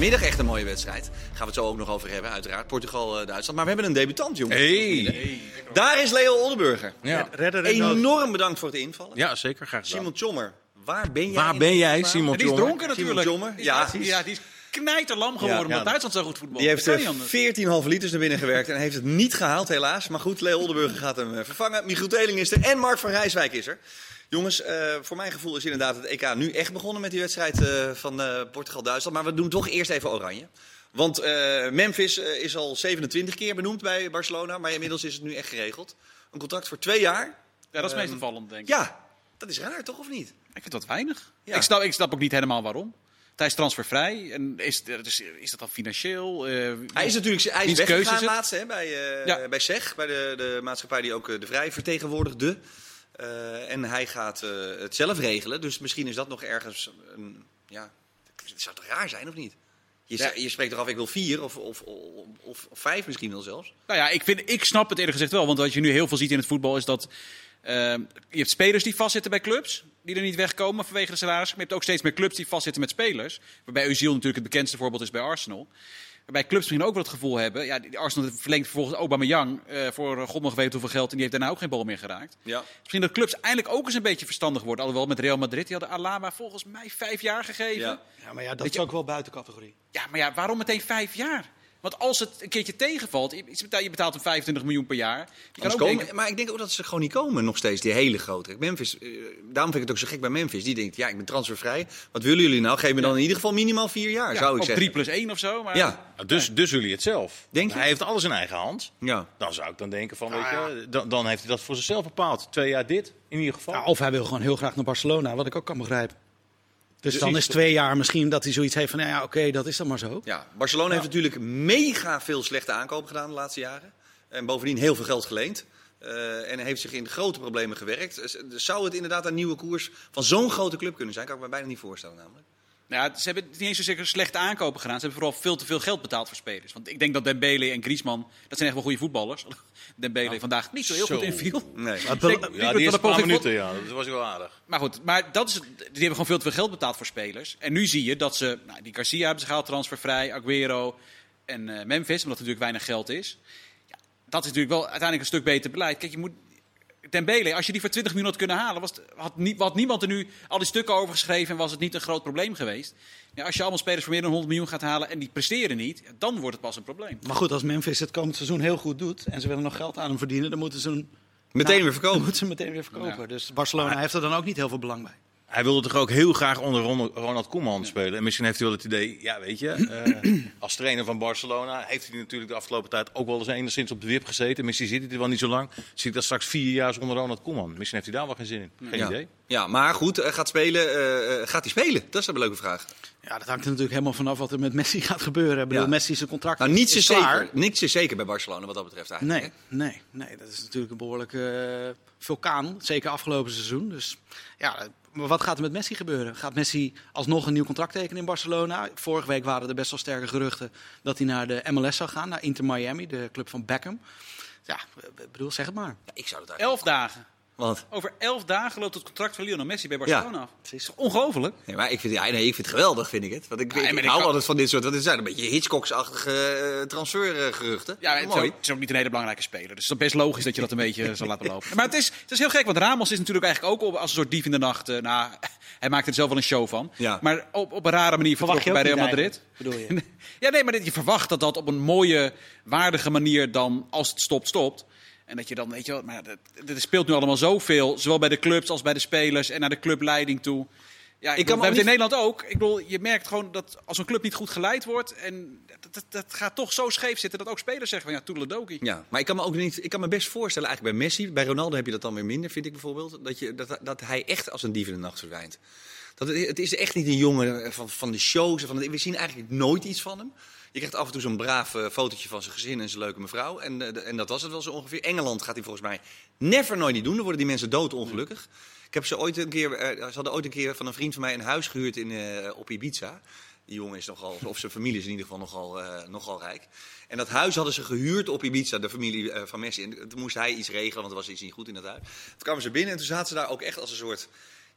Vanmiddag echt een mooie wedstrijd. Gaan we het zo ook nog over hebben, uiteraard. Portugal-Duitsland. Maar we hebben een debutant, jongen. Hey. Daar is Leo Oldenburger. Ja. Enorm bedankt voor het invallen. Ja, zeker. Graag gedaan. Simon Tjommer. Waar ben jij, Simon Tjommer? Die is dronken natuurlijk. Simon Tjommer. Ja, die is knijterlam geworden, omdat Duitsland zo goed voetbal. Die heeft 14,5 liters naar binnen gewerkt en heeft het niet gehaald, helaas. Maar goed, Leo Oldenburger gaat hem vervangen. Michiel Teling is er en Mark van Rijswijk is er. Jongens, voor mijn gevoel is inderdaad het EK nu echt begonnen met die wedstrijd van Portugal-Duitsland. Maar we doen toch eerst even Oranje. Want Memphis is al 27 keer benoemd bij Barcelona, maar inmiddels is het nu echt geregeld. Een contract voor 2 jaar. Ja, dat is meest opvallend, denk ik. Ja, dat is raar, toch, of niet? Ik vind dat weinig. Ja. Ik snap ook niet helemaal waarom. Hij is transfervrij. En is dat dan financieel? Hij is natuurlijk weggegaan laatst bij SEG. Bij de maatschappij die ook de Vrij vertegenwoordigde. En hij gaat het zelf regelen. Dus misschien is dat nog ergens... Het zou toch raar zijn, of niet? Je spreekt toch af, ik wil 4 of 5 misschien wel zelfs. Nou ja, ik snap het eerlijk gezegd wel. Want wat je nu heel veel ziet in het voetbal is dat... je hebt spelers die vastzitten bij clubs, die er niet wegkomen vanwege de salaris. Maar je hebt ook steeds meer clubs die vastzitten met spelers. Waarbij Özil natuurlijk het bekendste voorbeeld is bij Arsenal. Waarbij clubs misschien ook wel het gevoel hebben... Ja, Arsenal verlengt vervolgens Aubameyang voor god nog weet hoeveel geld... en die heeft daarna ook geen bal meer geraakt. Ja. Misschien dat clubs eindelijk ook eens een beetje verstandig worden. Alhoewel met Real Madrid, die hadden Alaba volgens mij 5 jaar gegeven. Ja maar ja, dat is ook wel buiten categorie. Ja, maar ja, waarom meteen 5 jaar? Want als het een keertje tegenvalt, je betaalt hem 25 miljoen per jaar. Maar ik denk ook dat ze gewoon niet komen nog steeds, die hele grote. Memphis, daarom vind ik het ook zo gek bij Memphis. Die denkt, ja, ik ben transfervrij. Wat willen jullie nou? Geef me dan in ieder geval minimaal 4 jaar, zou ik zeggen. 3+1 of zo. Maar... Ja. Dus jullie het zelf. Denk je? Hij heeft alles in eigen hand. Ja. Dan zou ik dan denken van, dan heeft hij dat voor zichzelf bepaald. 2 jaar dit, in ieder geval. Ja, of hij wil gewoon heel graag naar Barcelona, wat ik ook kan begrijpen. Dus dan is 2 jaar misschien dat hij zoiets heeft van, dat is dan maar zo. Ja, Barcelona heeft natuurlijk mega veel slechte aankopen gedaan de laatste jaren. En bovendien heel veel geld geleend. En heeft zich in grote problemen gewerkt. Zou het inderdaad een nieuwe koers van zo'n grote club kunnen zijn? Kan ik me bijna niet voorstellen namelijk. Nou, ze hebben niet eens zozeer slechte aankopen gedaan. Ze hebben vooral veel te veel geld betaald voor spelers. Want ik denk dat Dembele en Griezmann, dat zijn echt wel goede voetballers. Dembele vandaag niet zo heel goed inviel. Nee. Die is een paar minuten, dat was wel aardig. Maar goed, die hebben gewoon veel te veel geld betaald voor spelers. En nu zie je dat ze, die Garcia hebben ze gehaald, transfervrij, Aguero en Memphis, omdat er natuurlijk weinig geld is. Ja, dat is natuurlijk wel uiteindelijk een stuk beter beleid. Kijk, je moet... Dembele, als je die voor 20 miljoen had kunnen halen, had niemand er nu al die stukken over geschreven en was het niet een groot probleem geweest. Ja, als je allemaal spelers voor meer dan 100 miljoen gaat halen en die presteren niet, dan wordt het pas een probleem. Maar goed, als Memphis het komend seizoen heel goed doet en ze willen nog geld aan hem verdienen, dan moeten ze hem meteen weer verkopen. Ja. Dus Barcelona heeft er dan ook niet heel veel belang bij. Hij wilde toch ook heel graag onder Ronald Koeman spelen. En misschien heeft hij wel het idee, als trainer van Barcelona... heeft hij natuurlijk de afgelopen tijd ook wel eens enigszins op de wip gezeten. Misschien zit hij er wel niet zo lang. Zit hij dat straks 4 jaar onder Ronald Koeman? Misschien heeft hij daar wel geen zin in. Geen idee. Ja, maar goed, gaat hij spelen? Dat is een leuke vraag. Ja, dat hangt er natuurlijk helemaal vanaf wat er met Messi gaat gebeuren. Ik bedoel, Messi zijn contract is klaar. Niets is zeker bij Barcelona wat dat betreft eigenlijk. Nee, dat is natuurlijk een behoorlijke vulkaan. Zeker afgelopen seizoen. Dus ja... Maar wat gaat er met Messi gebeuren? Gaat Messi alsnog een nieuw contract tekenen in Barcelona? Vorige week waren er best wel sterke geruchten dat hij naar de MLS zou gaan. Naar Inter Miami, de club van Beckham. Ja, zeg het maar. Ja, ik zou dat eigenlijk... 11 dagen. Wat? Over 11 dagen loopt het contract van Lionel Messi bij Barcelona af. Dat is ongelooflijk. Nee, maar ik vind het geweldig, vind ik het. Want ik hou altijd van dit soort... Want het zijn een beetje Hitchcock-achtige transfergeruchten. Ja, het is ook niet een hele belangrijke speler. Dus het is best logisch dat je dat een beetje zal laten lopen. Maar het is heel gek, want Ramos is natuurlijk eigenlijk ook als een soort dief in de nacht. Hij maakt er zelf wel een show van. Ja. Maar op een rare manier vertrokken bij Real Madrid. Bedoel je? Je verwacht dat op een mooie, waardige manier dan als het stopt. En dat je dan, er speelt nu allemaal zoveel, zowel bij de clubs als bij de spelers en naar de clubleiding toe. Ja, in Nederland ook. Ik bedoel, je merkt gewoon dat als een club niet goed geleid wordt... en dat gaat toch zo scheef zitten dat ook spelers zeggen van toedeledokie. Ja, maar ik kan me best voorstellen, eigenlijk bij Messi... bij Ronaldo heb je dat dan weer minder, vind ik bijvoorbeeld... dat hij echt als een dief in de nacht verdwijnt. Het is echt niet een jongen van de shows. We zien eigenlijk nooit iets van hem. Je krijgt af en toe zo'n braaf fotootje van zijn gezin en zijn leuke mevrouw. En dat was het wel zo ongeveer. Engeland gaat hij volgens mij nooit niet doen. Dan worden die mensen doodongelukkig. Ik heb ze hadden ooit een keer van een vriend van mij een huis gehuurd op Ibiza. Die jongen is nogal, of zijn familie is in ieder geval nogal rijk. En dat huis hadden ze gehuurd op Ibiza, de familie van Messi. En toen moest hij iets regelen, want er was iets niet goed in dat huis. Toen kwamen ze binnen en toen zaten ze daar ook echt als een soort...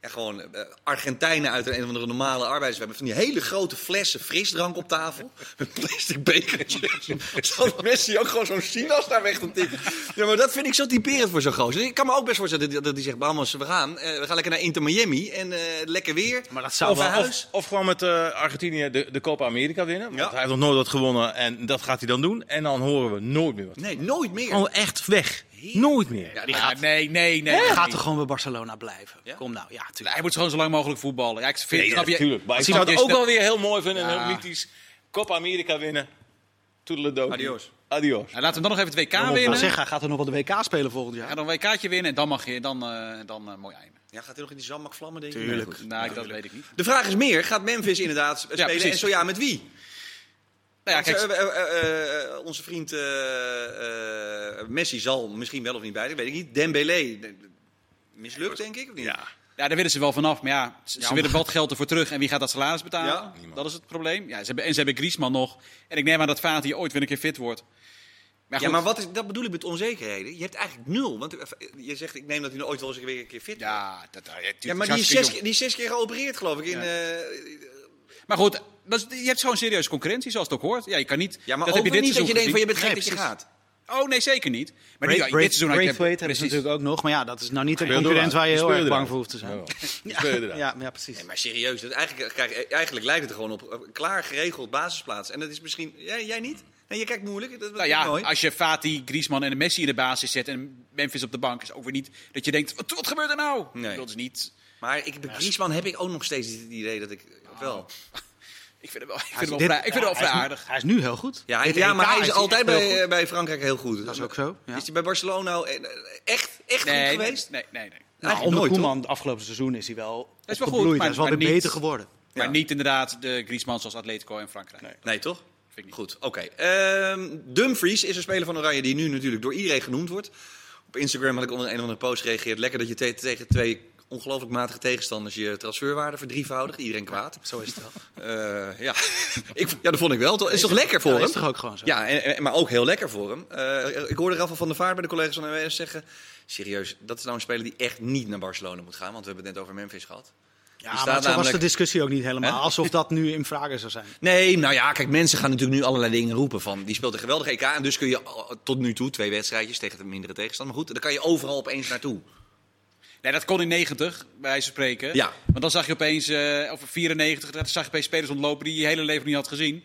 En gewoon Argentijnen uit een of andere normale arbeiders. We hebben van die hele grote flessen frisdrank op tafel. Met plastic bekertjes. Zal Messi ook gewoon zo'n sinaas daar weg te tikken? Ja, maar dat vind ik zo typerend voor zo'n gozer. Ik kan me ook best voorstellen dat hij zegt, Bamos, we gaan lekker naar Inter Miami. En lekker weer. Maar dat zou of, wel, huis. Of gewoon met Argentinië de Copa America winnen. Want hij heeft nog nooit wat gewonnen. En dat gaat hij dan doen. En dan horen we nooit meer wat. Nee, nooit meer. Gewoon echt weg. Nooit meer. Ja, die gaat... Nee. Hij gaat er gewoon bij Barcelona blijven. Ja? Kom nou, ja, tuurlijk. Nee, hij moet gewoon zo lang mogelijk voetballen. Ja, ik zou het ook wel weer heel mooi vinden. Ja. En heel mythisch. Copa America winnen. Toedeledokie. Adios. Ja, laten we dan nog even het WK winnen. Dan zeg, hij gaat er nog wel de WK spelen volgend jaar. Ja, dan een WK'tje winnen en dan mag je dan mooi eindigen. Ja, gaat hij nog in die Zandbak vlammen, denk je? Tuurlijk. Nou, dat weet ik niet. De vraag is meer, gaat Memphis inderdaad spelen? Precies. En zo ja, met wie? Nou ja, kijk, onze vriend Messi zal misschien wel of niet bij zijn, weet ik niet. Dembele mislukt, denk ik, of niet? Ja, daar willen ze wel vanaf, maar ja, ze willen wat geld ervoor terug. En wie gaat dat salaris betalen? Ja, dat is het probleem. Ja, ze hebben Griezmann nog. En ik neem aan dat Fati ooit weer een keer fit wordt. Maar goed, maar dat bedoel ik met onzekerheden. Je hebt eigenlijk nul. Want je zegt, ik neem dat hij ooit wel eens weer een keer fit wordt. Ja, maar die is zes keer geopereerd, geloof ik. Maar goed, je hebt gewoon serieuze concurrentie, zoals het ook hoort. Ja, je kan niet. Ja, maar dat ook heb je niet dat je denkt van je bent gek dat je gaat. Oh nee, zeker niet. Maar dit seizoen hebben ze natuurlijk ook nog. Maar ja, dat is nou niet een concurrent waar je heel erg bang voor hoeft te zijn. Ja, precies. Nee, maar serieus, eigenlijk lijkt het er gewoon op klaar geregeld basisplaats. En dat is misschien jij niet. En je kijkt moeilijk. Als je Fati, Griezmann en Messi in de basis zet en Memphis op de bank, is ook weer niet dat je denkt: wat gebeurt er nou? Nee. Dat is niet. Maar Griezmann heb ik ook nog steeds het idee dat ik wel. Ik vind het wel vrij aardig. Hij is nu heel goed. Ja, maar hij is altijd bij Frankrijk heel goed. Dat is ook zo. Ja. Is hij bij Barcelona echt goed geweest? Nee. Onder Koeman het afgelopen seizoen is hij wel opgebloeid. Hij is wel weer beter geworden. Maar niet inderdaad de Griezmann zoals Atletico en Frankrijk. Nee, toch? Vind ik niet. Goed, oké. Dumfries is een speler van Oranje die nu natuurlijk door iedereen genoemd wordt. Op Instagram had ik onder een of andere post gereageerd. Lekker dat je tegen twee... ongelooflijk matige tegenstanders je transferwaarde verdrievoudigt. Iedereen kwaad. Zo is het wel. Dat vond ik wel. Is toch lekker voor hem? Is toch ook gewoon zo. Ja, maar ook heel lekker voor hem. Ik hoorde Rafa van der Vaart bij de collega's van de NWS zeggen... serieus, dat is nou een speler die echt niet naar Barcelona moet gaan. Want we hebben het net over Memphis gehad. Ja, maar was de discussie ook niet helemaal. Alsof dat nu in vragen zou zijn. Nee, nou ja, kijk, mensen gaan natuurlijk nu allerlei dingen roepen. Van, die speelt een geweldige EK. En dus kun je tot nu toe 2 wedstrijdjes tegen de mindere tegenstander. Maar goed, dan kan je overal opeens naartoe. Nee, dat kon in 90, bij wijze van spreken. Ja. Want dan zag je opeens, of 94, dan zag je opeens spelers ontlopen die je hele leven niet had gezien.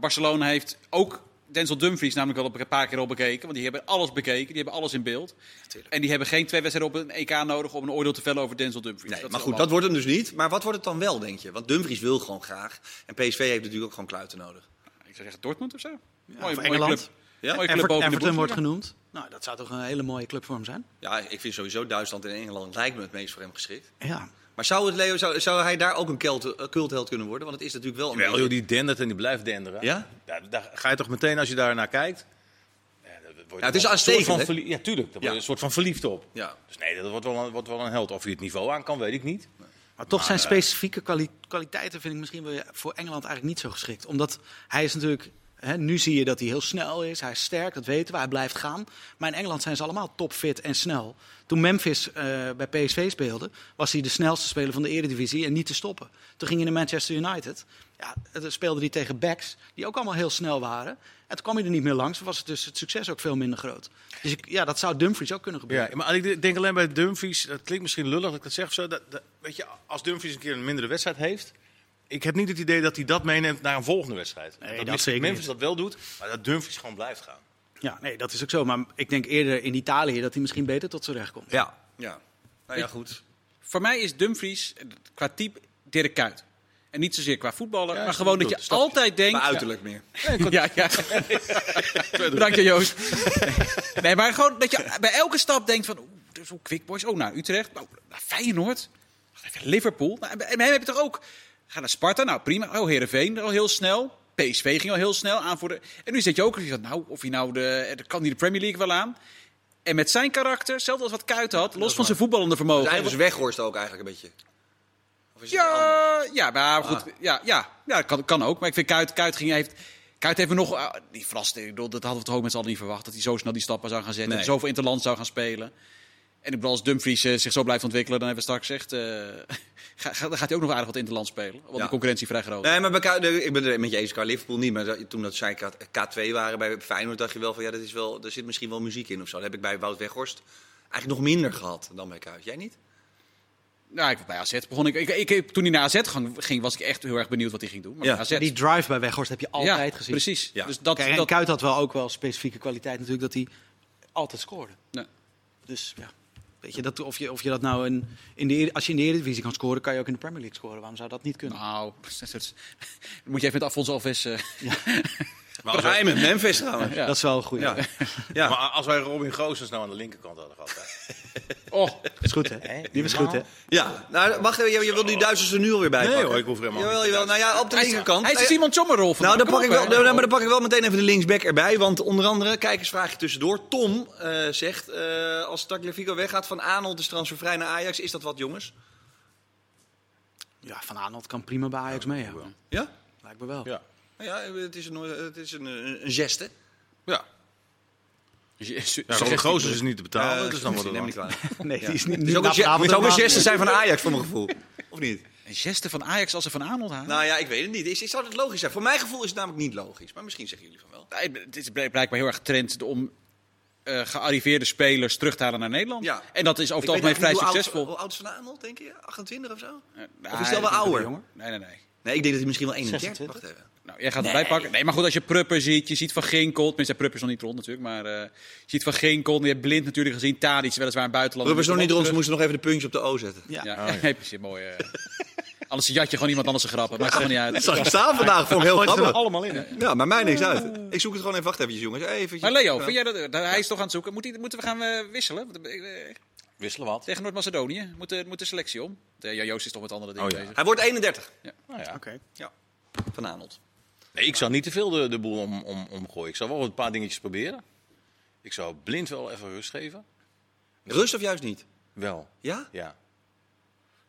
Barcelona heeft ook Denzel Dumfries namelijk wel een paar keer al bekeken. Want die hebben alles bekeken, die hebben alles in beeld. Natuurlijk. En die hebben geen 2 wedstrijden op een EK nodig om een oordeel te vellen over Denzel Dumfries. Nee, maar goed, dat wordt hem dus niet. Maar wat wordt het dan wel, denk je? Want Dumfries wil gewoon graag. En PSV heeft natuurlijk ook gewoon kluiten nodig. Nou, ik zou zeggen Dortmund of zo. Ja, mooi, of Engeland. Club. Ja? Mooie club boven Everton wordt genoemd. Nou, dat zou toch een hele mooie club voor hem zijn? Ja, ik vind sowieso Duitsland en Engeland lijkt me het meest voor hem geschikt. Ja. Maar zou hij daar ook een cultheld kunnen worden? Want het is natuurlijk wel een... Ja, die dendert en die blijft denderen. Ja? Daar ga je toch meteen als je daarnaar kijkt... Ja, het is aanstekend, hè? Ja, tuurlijk. Daar wordt een soort van verliefd op. Ja. Dus nee, dat wordt wel een held. Of hij het niveau aan kan, weet ik niet. Nee. Maar toch zijn specifieke kwaliteiten vind ik misschien wel voor Engeland eigenlijk niet zo geschikt. Omdat hij is natuurlijk... nu zie je dat hij heel snel is. Hij is sterk, dat weten we. Hij blijft gaan. Maar in Engeland zijn ze allemaal topfit en snel. Toen Memphis bij PSV speelde, was hij de snelste speler van de Eredivisie en niet te stoppen. Toen ging hij naar Manchester United. Ja, dan speelde hij tegen backs die ook allemaal heel snel waren. En toen kwam hij er niet meer langs. Was het dus het succes ook veel minder groot. Dus dat zou Dumfries ook kunnen gebeuren. Ja, maar ik denk alleen bij Dumfries, dat klinkt misschien lullig dat ik dat zeg of zo. Weet je, als Dumfries een keer een mindere wedstrijd heeft... Ik heb niet het idee dat hij dat meeneemt naar een volgende wedstrijd. Nee, dat zeker Memphis niet. Dat wel doet, maar dat Dumfries gewoon blijft gaan. Ja, nee, dat is ook zo. Maar ik denk eerder in Italië dat hij misschien beter tot zijn recht komt. Ja. Nou ja, goed. Voor mij is Dumfries qua type Dirk Kuyt. En niet zozeer qua voetballen, maar gewoon dat je altijd denkt... Maar uiterlijk meer. Ja. Bedankt je, Joost. Nee, maar gewoon dat je bij elke stap denkt van... Dus Quick Boys, naar Utrecht, naar Feyenoord, Liverpool. En bij hem heb je toch ook... Ga naar Sparta, nou prima. Oh, Heerenveen al heel snel. PSV ging al heel snel aan voor de... En nu zit je ook, kan hij de Premier League wel aan. En met zijn karakter, zelfs als wat Kuyt had, los van zijn voetballende vermogen. Dus hij was Weghorst ook eigenlijk een beetje. Of is maar goed. Ja, kan ook. Maar ik vind Kuyt heeft nog... die verraste, dat hadden we toch ook met z'n allen niet verwacht. Dat hij zo snel die stappen zou gaan zetten. Nee. En zoveel interland zou gaan spelen. En ik bedoel, als Dumfries zich zo blijft ontwikkelen, dan hebben we straks echt... gaat hij ook nog aardig wat interland spelen. Want de concurrentie vrij groot. Nee, maar ik ben er met je eens, Liverpool niet. Maar toen dat zij K2 waren bij Feyenoord, dacht je wel van... ja, dat is wel, er zit misschien wel muziek in of zo. Dat heb ik bij Wout Weghorst eigenlijk nog minder gehad dan bij K2. Jij niet? Nou, bij AZ begon ik. Toen hij naar AZ ging, was ik echt heel erg benieuwd wat hij ging doen. Maar AZ... Die drive bij Weghorst heb je altijd gezien. Precies. Ja. Dus en Kuyt had wel ook wel specifieke kwaliteit natuurlijk, dat hij altijd scoorde. Ja. Dus ja... Weet je, dat, of je dat nou als je in de Eredivisie kan scoren, kan je ook in de Premier League scoren. Waarom zou dat niet kunnen? Nou, dan moet je even met Afonso Alves... Maar als wij met Memphis trouwens. Ja. Dat is wel een goeie. Ja. Ja. Maar als wij Robin Gosens nou aan de linkerkant hadden gehad... dat is goed, hè? Die was goed, hè? Ja. Nou, wacht, je wilt die Duitsers er nu alweer bij pakken. Nee hoor, ik hoef helemaal niet. Jawel. Nou ja, op de linkerkant. Hij is Simon Tjommer rol. Nou, dan pak ik wel meteen even de linksback erbij. Want onder andere, kijkersvraagje tussendoor. Tom zegt, als Tagliafico weggaat, Van Aanholt is transfervrij naar Ajax. Is dat wat, jongens? Ja, Van Aanholt kan prima bij Ajax mee. Ja? Lijkt me wel. Ja. Ja, het is een geste. Ja. Robin Gosens is niet te betalen. Dat is dan wel niet waar. Nee, die is niet. Het moet ook een geste zijn van Ajax, voor mijn gevoel. Of niet? Een geste van Ajax als ze Van Aanholt halen? Nou ja, ik weet het niet. Zou dat logisch zijn? Voor mijn gevoel is het namelijk niet logisch. Maar misschien zeggen jullie van wel. Ja, het is blijkbaar heel erg getrend om gearriveerde spelers terug te halen naar Nederland. Ja. En dat is over het algemeen vrij succesvol. Hoe oud is Van Aanholt, denk je? 28 of zo? Of is hij wel ouder? Nee, ik denk dat hij misschien wel 31. Wacht even. Nou, jij gaat erbij pakken. Nee, maar goed, als je Prupper ziet, je ziet Van Ginkel. Tenminste, Prupper is nog niet rond natuurlijk, maar je ziet Van Ginkel. Je hebt Blind natuurlijk gezien, Tadic weliswaar een buitenlander. Prupper is nog niet rond, ze moesten nog even de puntjes op de O zetten. Ja, precies, mooi. Anders jat je gewoon iemand anders een grappen, maakt het gewoon niet uit. Dat zag ik staan vandaag, vond ik heel grappig. Allemaal in, hè? Ja, maar mij niks uit. Ik zoek het gewoon even, wacht even jongens. Maar Leo, vind jij dat, hij is toch aan het zoeken. Moeten we gaan wisselen? Wisselen wat? Tegen Noord-Macedonië, moet de selectie om. Joost is toch met andere dingen bezig. Hij wordt 31. Oké. Van Aanholt. Nee, ik zou niet te veel de boel omgooien. Ik zou wel een paar dingetjes proberen. Ik zou Blind wel even rust geven. Rust of juist niet? Wel. Ja? Ja.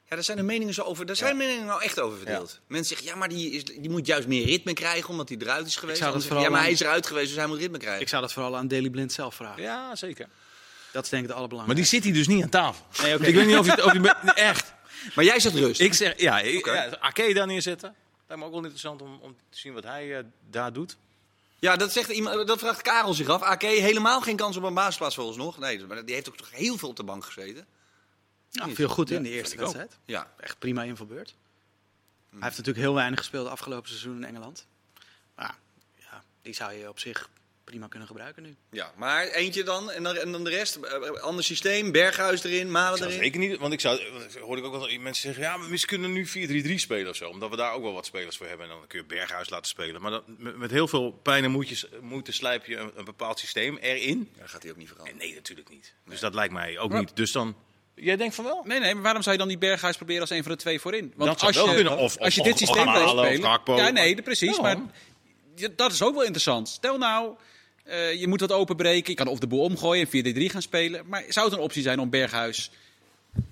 Ja, daar zijn de meningen zo over. Daar zijn meningen nou echt over verdeeld. Ja. Mensen zeggen, ja, maar die moet juist meer ritme krijgen omdat hij eruit is geweest. Maar hij is eruit geweest, dus hij moet ritme krijgen. Ik zou dat vooral aan Daley Blind zelf vragen. Ja, zeker. Dat is denk ik het allerbelangrijkste. Maar die zit hier dus niet aan tafel. Nee, okay. Ik weet niet of je echt. Maar jij zegt rust. Ik zeg, Ake daar neerzetten. Lijkt me ook wel interessant om te zien wat hij daar doet. Ja, dat zegt iemand, dat vraagt Karel zich af. AK helemaal geen kans op een basisplaats volgens nog. Nee, maar die heeft ook toch heel veel op de bank gezeten. Nou, veel goed in de eerste wedstrijd. Ja. Echt prima invalbeurt. Hij heeft natuurlijk heel weinig gespeeld de afgelopen seizoen in Engeland. Maar ja, die zou je op zich prima kunnen gebruiken nu. Ja, maar eentje dan en dan de rest. Ander systeem, Berghuis erin, Malen erin. Zeker niet, want hoorde ik ook wel mensen zeggen... ja, maar misschien kunnen we nu 4-3-3 spelen of zo. Omdat we daar ook wel wat spelers voor hebben. En dan kun je Berghuis laten spelen. Maar dan, met heel veel pijn en moeite slijp je een bepaald systeem erin. Ja, gaat hij ook niet veranderen. Nee, natuurlijk niet. Dus dat lijkt mij ook niet. Dus dan... Jij denkt van wel? Nee, maar waarom zou je dan die Berghuis proberen als een van de twee voorin? Want dat zou kunnen. Als je dit systeem wil spelen... Ja, nee, precies. Ja. Maar dat is ook wel interessant. Stel nou... je moet wat openbreken. Je kan of de boel omgooien en 4-3 gaan spelen. Maar zou het een optie zijn om Berghuis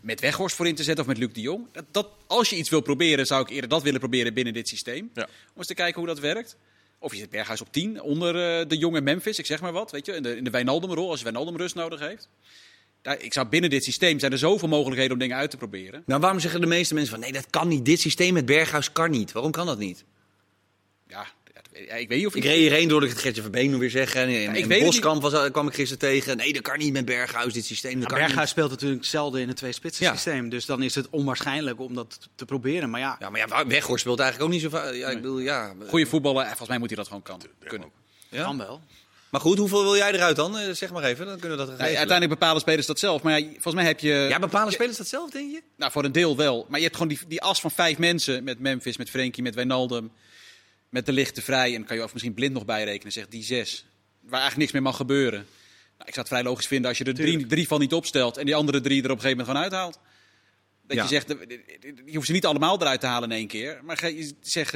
met Weghorst voorin te zetten of met Luc de Jong? Als je iets wil proberen, zou ik eerder dat willen proberen binnen dit systeem. Ja. Om eens te kijken hoe dat werkt. Of je zet Berghuis op 10 onder de jonge Memphis, ik zeg maar wat. Weet je, in de Wijnaldum-rol, als je Wijnaldum rust nodig heeft. Ik zou binnen dit systeem zijn er zoveel mogelijkheden om dingen uit te proberen. Nou, waarom zeggen de meeste mensen van nee, dat kan niet. Dit systeem met Berghuis kan niet. Waarom kan dat niet? Ja... Ja, ik weet niet of ik reed hierheen door ik het Gertje van Been weer zeggen. In Boskamp kwam ik gisteren tegen. Nee, dat kan niet met Berghuis, dit systeem. Nou, Berghuis speelt natuurlijk zelden in het twee-spitsen systeem. Dus dan is het onwaarschijnlijk om dat te proberen. Maar ja. Ja, maar ja, Weghorst speelt eigenlijk ook niet zo vaak. Ja, ik bedoel, ja. Goeie voetballer, volgens mij moet hij dat gewoon kunnen. Ja? Kan wel. Maar goed, hoeveel wil jij eruit dan? Zeg maar even, dan kunnen we dat regelen. Uiteindelijk bepalen spelers dat zelf. Maar ja, volgens mij heb je... Ja, bepalen spelers dat zelf, denk je? Nou, voor een deel wel. Maar je hebt gewoon die as van 5 mensen. Met Memphis, met Frenkie, met Wijnaldum. Met de lichte vrij, en kan je of misschien Blind nog bijrekenen, zegt die 6. Waar eigenlijk niks meer mag gebeuren. Nou, ik zou het vrij logisch vinden als je er drie van niet opstelt en die andere 3 er op een gegeven moment gewoon uithaalt. Dat je zegt, je hoeft ze niet allemaal eruit te halen in één keer. Maar je zegt,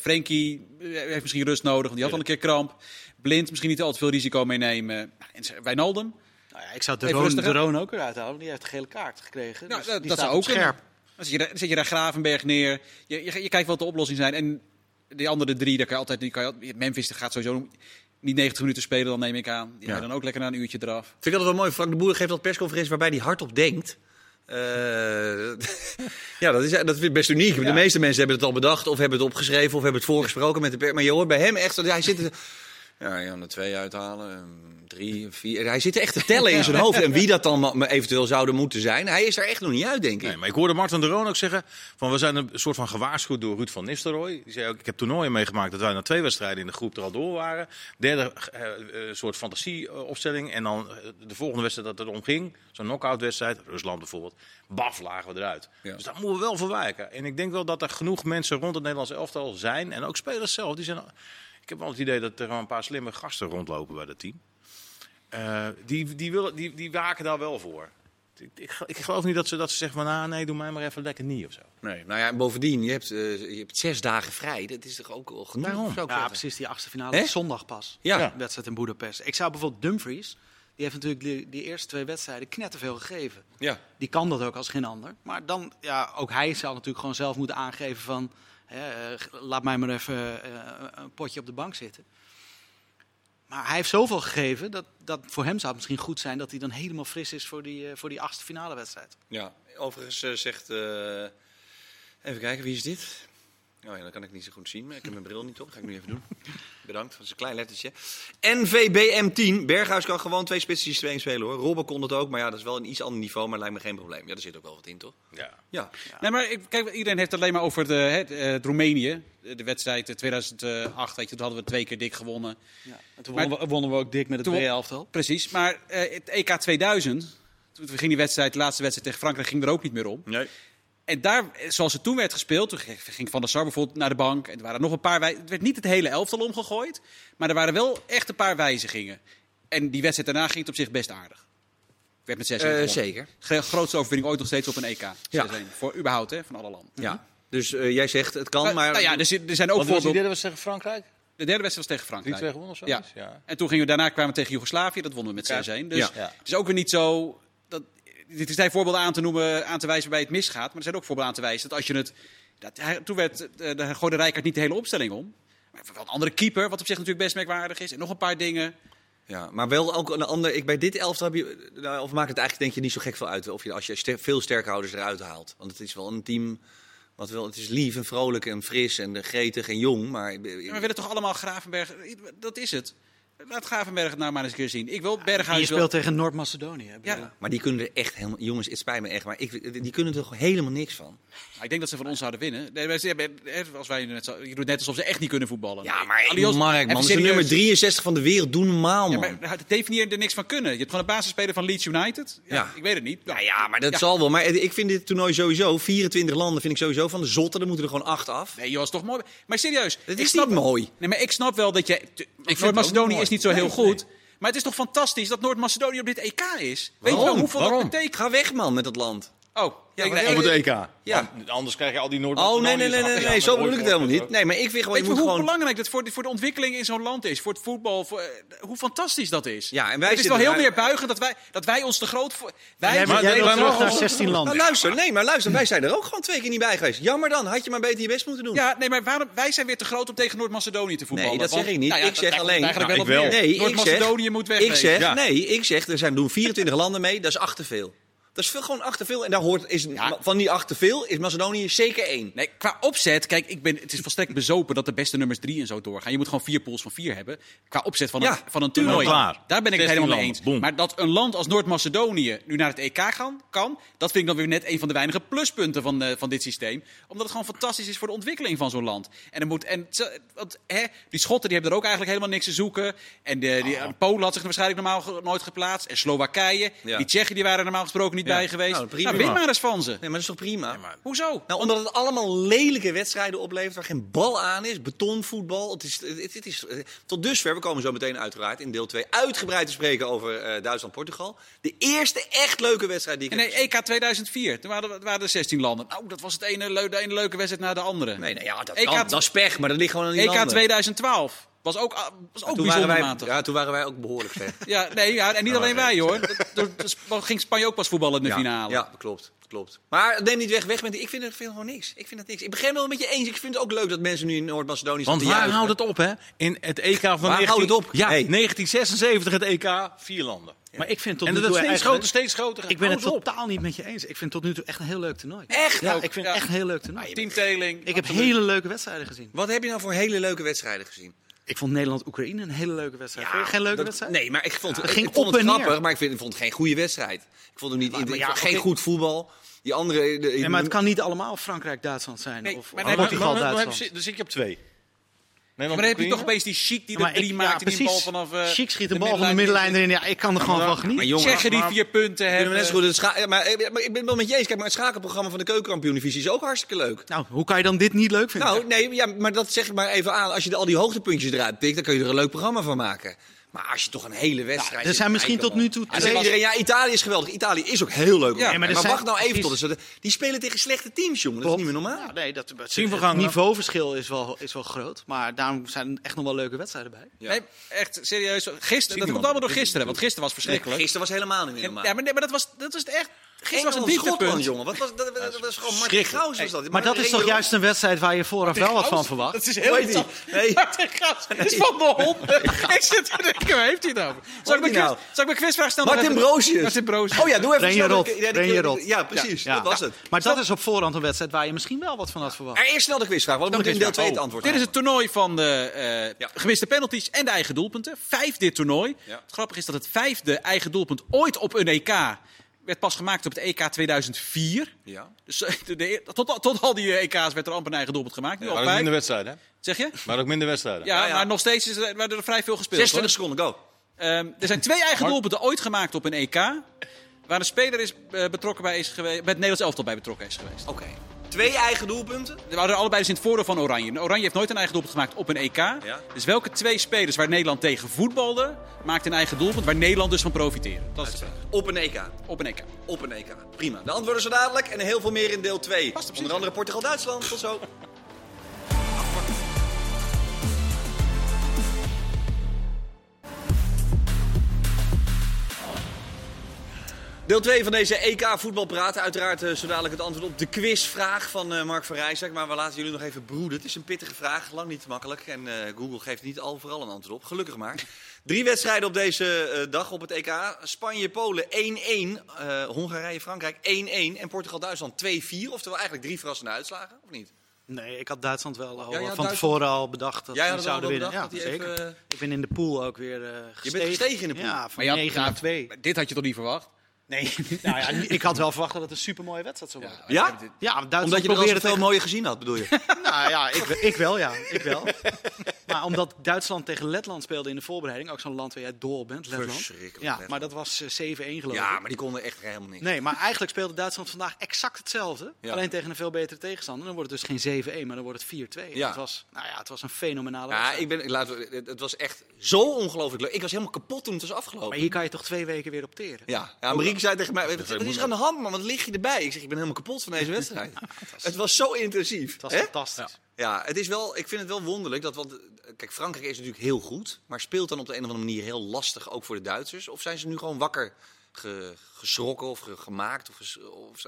Frenkie heeft misschien rust nodig, want die had al een keer kramp. Blind misschien niet al te veel risico meenemen. En Wijnaldum. Nou ja, ik zou de Roon ook eruit halen, die heeft de gele kaart gekregen. Nou, dus die staat ook scherp. Dan zet je daar Gravenberg neer. Je kijkt wat de oplossingen zijn. En die andere 3, daar kan je altijd... Memphis gaat sowieso... niet 90 minuten spelen, dan neem ik aan. Die gaan dan ook lekker na een uurtje eraf. Vind ik altijd wel mooi. Frank de Boer geeft dat persconferentie waarbij hij hardop denkt. Ja, dat is best uniek. Ja. De meeste mensen hebben het al bedacht of hebben het opgeschreven of hebben het voorgesproken met de pers. Maar je hoort bij hem echt, hij zit er, ja, je kan er 2 uithalen, 3, 4. Hij zit echt te tellen in zijn hoofd. En wie dat dan eventueel zouden moeten zijn, hij is er echt nog niet uit, denk ik. Nee, maar ik hoorde Martin de Roon ook zeggen, van we zijn een soort van gewaarschuwd door Ruud van Nistelrooy. Die zei ook, ik heb toernooien meegemaakt dat wij na 2 wedstrijden in de groep er al door waren. Derde soort fantasieopstelling. En dan de volgende wedstrijd dat het om ging, zo'n knock-out wedstrijd, Rusland bijvoorbeeld. Baf, lagen we eruit. Ja. Dus daar moeten we wel verwijken. En ik denk wel dat er genoeg mensen rond het Nederlands elftal zijn. En ook spelers zelf, die zijn... Ik heb wel het idee dat er een paar slimme gasten rondlopen bij dat team. Die waken daar wel voor. Ik geloof niet dat ze zeggen van... Ah, nee, doe mij maar even lekker niet of zo. Nee, nou ja, bovendien, je hebt 6 dagen vrij. Dat is toch ook al genoeg? Daarom. Ja, precies, die 8e finale is zondag pas. Ja. Wedstrijd in Boedapest. Ik zou bijvoorbeeld Dumfries... Die heeft natuurlijk die eerste 2 wedstrijden knetterveel gegeven. Ja. Die kan dat ook als geen ander. Maar dan, ja, ook hij zou natuurlijk gewoon zelf moeten aangeven van... laat mij maar even een potje op de bank zitten. Maar hij heeft zoveel gegeven dat voor hem zou het misschien goed zijn... dat hij dan helemaal fris is voor die 8e finale wedstrijd. Ja, overigens zegt... even kijken, wie is dit? Oh ja, dat kan ik niet zo goed zien, maar ik heb mijn bril niet op. Dat ga ik nu even doen. Bedankt, dat is een klein lettertje. NVBM10. Berghuis kan gewoon 2 spitsen spelen, hoor. Robben kon het ook, maar ja, dat is wel een iets ander niveau, maar lijkt me geen probleem. Ja, daar zit ook wel wat in, toch? Ja. Nee, maar kijk, iedereen heeft het alleen maar over het Roemenië. De wedstrijd 2008, weet je, toen hadden we 2 keer dik gewonnen. Ja, en toen wonnen we ook dik met het tweede elftal. Precies, maar het EK 2000, toen ging de laatste wedstrijd tegen Frankrijk, ging er ook niet meer om. Nee. En daar, zoals het toen werd gespeeld, toen ging Van der Sar bijvoorbeeld naar de bank. En er waren nog een paar het werd niet het hele elftal omgegooid, maar er waren wel echt een paar wijzigingen. En die wedstrijd daarna ging het op zich best aardig. Ik werd met 6-1 gewonnen. Zeker. Grootste overwinning ooit nog steeds op een EK. Ja. 6-1. Voor überhaupt, hè, van alle landen. Ja. Dus jij zegt, het kan, maar... Nou ja, er zijn ook voorbeelden... Die derde was tegen Frankrijk? De derde wedstrijd was tegen Frankrijk. 3-2 gewonnen of zo? Ja. En toen daarna kwamen we tegen Joegoslavije, dat wonnen we met 6-1. Dus het is ook weer niet zo... Dit is zijn voorbeelden aan te wijzen waarbij het misgaat. Maar er zijn ook voorbeelden aan te wijzen dat als je het... Toen gooide Rijkaard niet de hele opstelling om. Maar wel een andere keeper, wat op zich natuurlijk best merkwaardig is. En nog een paar dingen. Ja, maar wel ook een ander... Bij dit elftal heb je... Of maakt het eigenlijk, denk je, niet zo gek veel uit. Of als je veel sterkhouders eruit haalt. Want het is wel een team... Het is lief en vrolijk en fris en gretig en jong. Maar, we willen toch allemaal Gravenberg... Dat is het. Laat Gravenberg het nou maar eens een keer zien. Ik wil Berghuis. Die speelt tegen Noord-Macedonië. Ja, maar die kunnen er echt helemaal... Jongens, het spijt me echt, maar die kunnen er toch helemaal niks van? Ik denk dat ze van ons zouden winnen. Je doet net alsof ze echt niet kunnen voetballen. Ja, maar Mark, man, ze nummer 63 van de wereld. Doe normaal, man. Ja, maar definieer er niks van kunnen. Je hebt gewoon een basisspeler van Leeds United. Ja. Ik weet het niet. Ja, maar dat zal wel. Maar ik vind dit toernooi sowieso... 24 landen vind ik sowieso van de zotte. Dan moeten er gewoon 8 af. Nee, joh, is toch mooi. Maar serieus. Dat is niet mooi. Nee, maar ik snap wel dat je... Noord-Macedonië is niet zo heel goed. Maar het is toch fantastisch dat Noord-Macedonië op dit EK is? Waarom? Weet je wel hoeveel dat betekent? Ga weg, man, met dat land. Oh, ja, op het EK. Ja. Anders krijg je al die Noord-Macedonië. Oh, nee, zo bedoel ik het helemaal niet. Nee, maar ik vind gewoon... Hoe belangrijk dat voor de ontwikkeling in zo'n land is. Voor het voetbal. Hoe fantastisch dat is. Ja, en wij het is wel heel neerbuigend dat wij ons te groot... Jij nog naar 16 landen. Luister, wij zijn er ook gewoon 2 keer niet bij geweest. Jammer dan, had je maar beter je best moeten doen. Ja, nee, maar wij zijn weer te groot om tegen Noord-Macedonië te voetballen. Nee, dat zeg ik niet. Ik zeg alleen... Noord-Macedonië moet wegwezen. Nee, ik zeg, er doen 24 landen mee, dat is 8 te veel. Dat is gewoon 8 te veel. En daar van die 8 te veel is Macedonië zeker één. Nee, qua opzet, kijk, het is volstrekt bezopen dat de beste nummers 3 en zo doorgaan. Je moet gewoon 4 pools van 4 hebben. Qua opzet van een toernooi. Daar ben ik het helemaal mee eens. Boom. Maar dat een land als Noord-Macedonië nu naar het EK kan, dat vind ik dan weer net een van de weinige pluspunten van dit systeem. Omdat het gewoon fantastisch is voor de ontwikkeling van zo'n land. Die Schotten die hebben er ook eigenlijk helemaal niks te zoeken. En Polen had zich waarschijnlijk normaal nooit geplaatst. En Slowakije. Ja. Die Tsjechen die waren er normaal gesproken niet bij geweest. Win maar eens van ze. Nee, maar dat is toch prima? Ja, maar... Hoezo? Omdat het allemaal lelijke wedstrijden oplevert waar geen bal aan is. Betonvoetbal. Het is tot dusver, we komen zo meteen uiteraard in deel 2 uitgebreid te spreken over Duitsland-Portugal. De eerste echt leuke wedstrijd die ik EK 2004. Toen waren er 16 landen. Nou, dat was het ene leuke wedstrijd na de andere. Nee, dat is pech, maar dat ligt gewoon aan die EK landen. EK 2012. Was ook toen bijzonder matig. Ja, toen waren wij ook behoorlijk slecht. En niet alleen wij, hoor. Toen ging Spanje ook pas voetballen in de finale. Ja, klopt. Maar neem niet weg met die... Ik vind gewoon niks. Ik begrijp wel een beetje eens. Ik vind het ook leuk dat mensen nu in Noord-Macedonië... Want waar houdt het op, hè? In het EK van... Ja, hey. 1976 het EK, 4 landen. Ja. Maar ik vind tot en nu dat toe steeds groter, Ik ben het totaal niet met je eens. Ik vind tot nu toe echt een heel leuk toernooi. Echt? Ja, ik vind echt een heel leuk toernooi. Teamteling. Ik heb hele leuke wedstrijden gezien. Wat heb je nou voor hele leuke wedstrijden gezien? Ik vond Nederland-Oekraïne een hele leuke wedstrijd. Ja, geen leuke wedstrijd? Nee, maar ik vond het grappig, maar ik vond het geen goede wedstrijd. Ik vond hem niet... geen goed voetbal. Die andere... maar het kan niet allemaal Frankrijk-Duitsland zijn. Nee, of Portugal-Duitsland. Dan zit je op 2. Maar dan heb je toch opeens die Chic die er 3 maakt. Die bal vanaf... Chic schiet de bal van de middenlijn erin. Ja, ik kan er gewoon van genieten. Zeggen die 4 punten hebben. Maar ik ben wel met je eens. Kijk, maar het schakelprogramma van de Keukenkampioen-divisie is ook hartstikke leuk. Nou, hoe kan je dan dit niet leuk vinden? Nou, nee, ja, maar dat zeg ik maar even aan. Als je al die hoogtepuntjes eruit tikt, dan kun je er een leuk programma van maken. Maar als je toch een hele wedstrijd... Ja, er zijn misschien tot nu toe... Italië is geweldig. Italië is ook heel leuk. Ja, maar wacht nou even tot... Die spelen tegen slechte teams, jongen. Dat is niet meer normaal. Ja, nee, het niveauverschil is wel groot. Maar daarom zijn er echt nog wel leuke wedstrijden bij. Ja. Nee, echt serieus. Dat komt allemaal door gisteren. Want gisteren was verschrikkelijk. Nee, gisteren was helemaal niet meer normaal. Ja, maar, nee, maar dat was echt... Gisteren was een dieptepunt, jongen. Dat was gewoon Martin Gauws. Maar dat is toch juist een wedstrijd waar je vooraf wel wat van verwacht? Dat is heel interessant. Martin Gauws is van de hond. Ik zit te denken, waar heeft hij het over? Zal ik mijn quizvraag stellen? Martin Broosjes. Oh ja, doe even snel. Ja, precies. Dat was het. Maar dat is op voorhand een wedstrijd waar je misschien wel wat van had verwacht. Eerst snel de quizvraag, want we moeten in deel 2 het antwoord. Dit is het toernooi van de gemiste penalties en de eigen doelpunten. 5 dit toernooi. Het grappige is dat het 5e eigen doelpunt ooit op een EK... werd pas gemaakt op het EK 2004. Ja. Dus tot al die EK's werd er amper een eigen doelpunt gemaakt. Ja, maar ook minder wedstrijden, hè? Zeg je? Maar ook minder wedstrijden. Ja. Maar nog steeds werden er vrij veel gespeeld. 26 seconden, go. Er zijn 2 eigen doelpunten ooit gemaakt op een EK... waar een speler bij het Nederlands elftal bij betrokken is geweest. Oké. 2 eigen doelpunten? We hadden allebei dus in het voordeel van Oranje. Oranje heeft nooit een eigen doelpunt gemaakt op een EK. Ja. Dus welke 2 spelers waar Nederland tegen voetbalde... maakt een eigen doelpunt waar Nederland dus van profiteren? Dat is de vraag. Op een EK. Prima. De antwoorden zo dadelijk en heel veel meer in deel 2. Onder andere Portugal-Duitsland. Tot zo. Deel 2 van deze EK voetbalpraat. Uiteraard zo dadelijk het antwoord op de quizvraag van Mark van Rijswijk. Maar we laten jullie nog even broeden. Het is een pittige vraag, lang niet makkelijk. En Google geeft niet overal een antwoord op, gelukkig maar. 3 wedstrijden op deze dag op het EK. Spanje-Polen 1-1. Hongarije-Frankrijk 1-1. En Portugal-Duitsland 2-4. Oftewel eigenlijk 3 verrassende uitslagen, of niet? Nee, ik had Duitsland wel van tevoren al bedacht dat ze zouden winnen. Ja, zeker. Ik ben in de pool ook weer gestegen. Je bent gestegen in de pool? Ja, van 9 naar 2. Dit had je toch niet verwacht? Nee, ik had wel verwacht dat het een supermooie wedstrijd zou worden. Ja? Ja, omdat je probeerde het heel mooi gezien had, bedoel je? Nou ja, ik wel. Maar omdat Duitsland tegen Letland speelde in de voorbereiding, ook zo'n land waar jij dol bent, Letland. Verschrikkelijk. Ja, maar dat was 7-1 geloof ik. Ja, maar die konden echt helemaal niks. Nee, maar eigenlijk speelde Duitsland vandaag exact hetzelfde. Ja. Alleen tegen een veel betere tegenstander. Dan wordt het dus geen 7-1, maar dan wordt het 4-2. Ja. Het was een fenomenale wedstrijd. Het was echt zo ongelooflijk leuk. Ik was helemaal kapot toen het was afgelopen. Maar hier kan je toch 2 weken weer opteren? Ja, maar ik zei tegen mij, wat is er aan de hand, man? Wat lig je erbij? Ik zeg, ik ben helemaal kapot van deze wedstrijd. Het was zo intensief. Het was fantastisch. Ja, ik vind het wel wonderlijk. Kijk, Frankrijk is natuurlijk heel goed, maar speelt dan op de een of andere manier heel lastig, ook voor de Duitsers. Of zijn ze nu gewoon wakker geschrokken of gemaakt? Of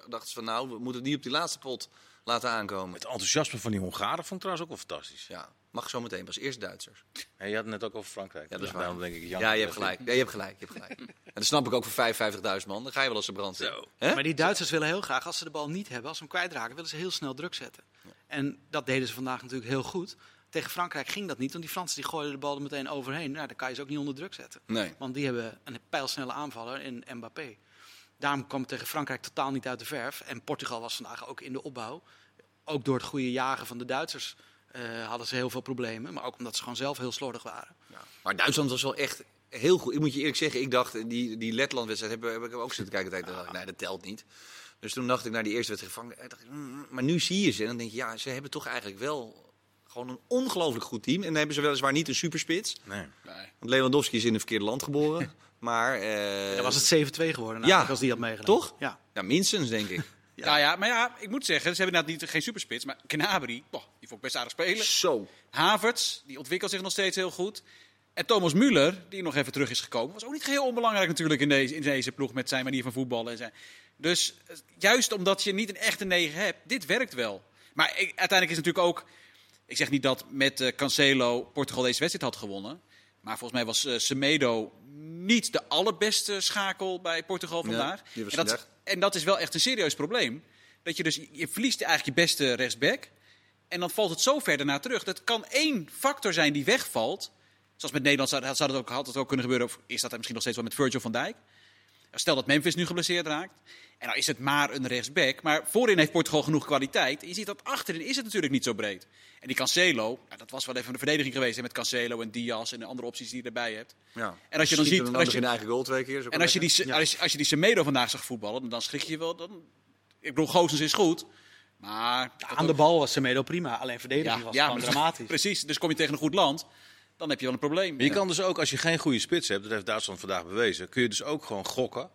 dachten ze van, nou, we moeten het niet op die laatste pot laten aankomen. Het enthousiasme van die Hongaren vond ik trouwens ook wel fantastisch. Ja, mag zo meteen, pas eerst Duitsers. Ja, je had het net ook over Frankrijk. Ja, dat is waar. Dan denk ik, ja, je hebt gelijk. En dat snap ik ook voor 55.000 man. Dan ga je wel als een brand in. Maar die Duitsers willen heel graag, als ze de bal niet hebben, als ze hem kwijtraken, willen ze heel snel druk zetten. Ja. En dat deden ze vandaag natuurlijk heel goed. Tegen Frankrijk ging dat niet, want die Fransen die gooiden de bal er meteen overheen. Nou, dan kan je ze ook niet onder druk zetten. Nee. Want die hebben een pijlsnelle aanvaller in Mbappé. Daarom kwam tegen Frankrijk totaal niet uit de verf. En Portugal was vandaag ook in de opbouw. Ook door het goede jagen van de Duitsers hadden ze heel veel problemen. Maar ook omdat ze gewoon zelf heel slordig waren. Ja. Maar Duitsland was wel echt heel goed. Ik moet je eerlijk zeggen, ik dacht, die Letland-wedstrijd heb ik ook zitten kijken. Nee, dat telt niet. Dus toen dacht ik naar die eerste wedstrijd maar nu zie je ze. En dan denk je, ja, ze hebben toch eigenlijk wel... Gewoon een ongelooflijk goed team. En dan hebben ze weliswaar niet een superspits. Nee. Want Lewandowski is in het verkeerde land geboren. Maar... Dan was het 7-2 geworden. Nou, als die had meegedaan. Toch? Ja, minstens, denk ik. Ja. Nou ja, maar ja, ik moet zeggen, ze hebben inderdaad geen superspits. Maar Gnabry, die vond ik best aardig spelen. Zo. Havertz, die ontwikkelt zich nog steeds heel goed. En Thomas Müller, die nog even terug is gekomen, was ook niet geheel onbelangrijk natuurlijk in deze ploeg met zijn manier van voetballen. En zijn. Dus juist omdat je niet een echte 9 hebt, dit werkt wel. Maar uiteindelijk is natuurlijk ook... Ik zeg niet dat met Cancelo Portugal deze wedstrijd had gewonnen. Maar volgens mij was Semedo niet de allerbeste schakel bij Portugal vandaag. Ja, en dat is wel echt een serieus probleem. Dat je dus, je verliest eigenlijk je beste rechtsback. En dan valt het zo ver daarna terug. Dat kan één factor zijn die wegvalt. Zoals met Nederland had dat ook kunnen gebeuren. Of is dat misschien nog steeds wel met Virgil van Dijk? Stel dat Memphis nu geblesseerd raakt. En dan is het maar een rechtsback. Maar voorin heeft Portugal genoeg kwaliteit. En je ziet dat achterin is het natuurlijk niet zo breed. En die Cancelo, dat was wel even een verdediging geweest. Hè, met Cancelo en Diaz en de andere opties die je erbij hebt. Ja. En als je dan ziet... Als je die Semedo vandaag zag voetballen, dan schrik je wel. Ik bedoel, Gosens is goed. Maar aan de bal was Semedo prima. Alleen verdediging was gewoon dramatisch. Precies, dus kom je tegen een goed land. Dan heb je wel een probleem. Je kan dus ook, als je geen goede spits hebt, dat heeft Duitsland vandaag bewezen, kun je dus ook gewoon gokken.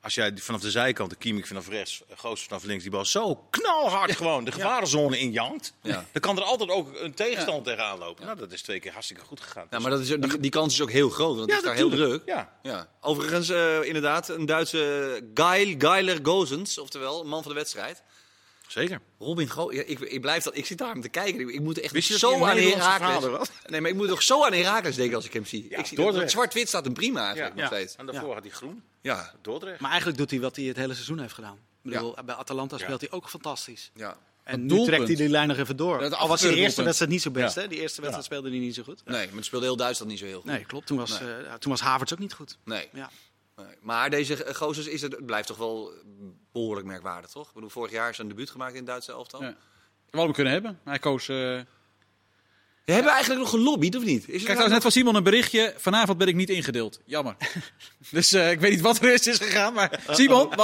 Als jij vanaf de zijkant, de Kimmich vanaf rechts, Gosens vanaf links, die bal zo knalhard gewoon de gevarenzone injankt. Ja. Dan kan er altijd ook een tegenstander tegenaan lopen. Ja. Nou, dat is 2 keer hartstikke goed gegaan. Ja, maar dat is, die kans is ook heel groot, want het is daar heel druk. Ja. Ja. Overigens, inderdaad, een Duitse Geiler Gosens, oftewel man van de wedstrijd. Zeker. Robin Gosens. Ja, ik blijf dat. Ik zit daar om te kijken. Ik moet echt zo aan Herakles. Nee, maar ik moet toch zo aan Herakles denken als ik hem zie. Ja, ik zie zwart-wit staat hem prima eigenlijk nog steeds. En daarvoor had hij groen. Ja. Dordrecht. Maar eigenlijk doet hij wat hij het hele seizoen heeft gedaan. Ik bedoel, bij Atalanta speelt hij ook fantastisch. Ja. En nu trekt hij die lijn nog even door. Al was de eerste wedstrijd niet zo best. Hè? Die eerste wedstrijd speelde hij niet zo goed. Nee, maar het speelde heel Duitsland niet zo heel goed. Nee, klopt. Toen was Havertz ook niet goed. Nee. Ja. Maar deze Gosens blijft toch wel behoorlijk merkwaardig, toch? Ik bedoel, vorig jaar is een debuut gemaakt in het Duitse elftal. Ja. We hadden hem kunnen hebben. Hij koos... We hebben eigenlijk nog gelobbyd, of niet? Kijk, trouwens, net van Simon een berichtje. Vanavond ben ik niet ingedeeld. Jammer. Dus ik weet niet wat er is gegaan, maar Simon, we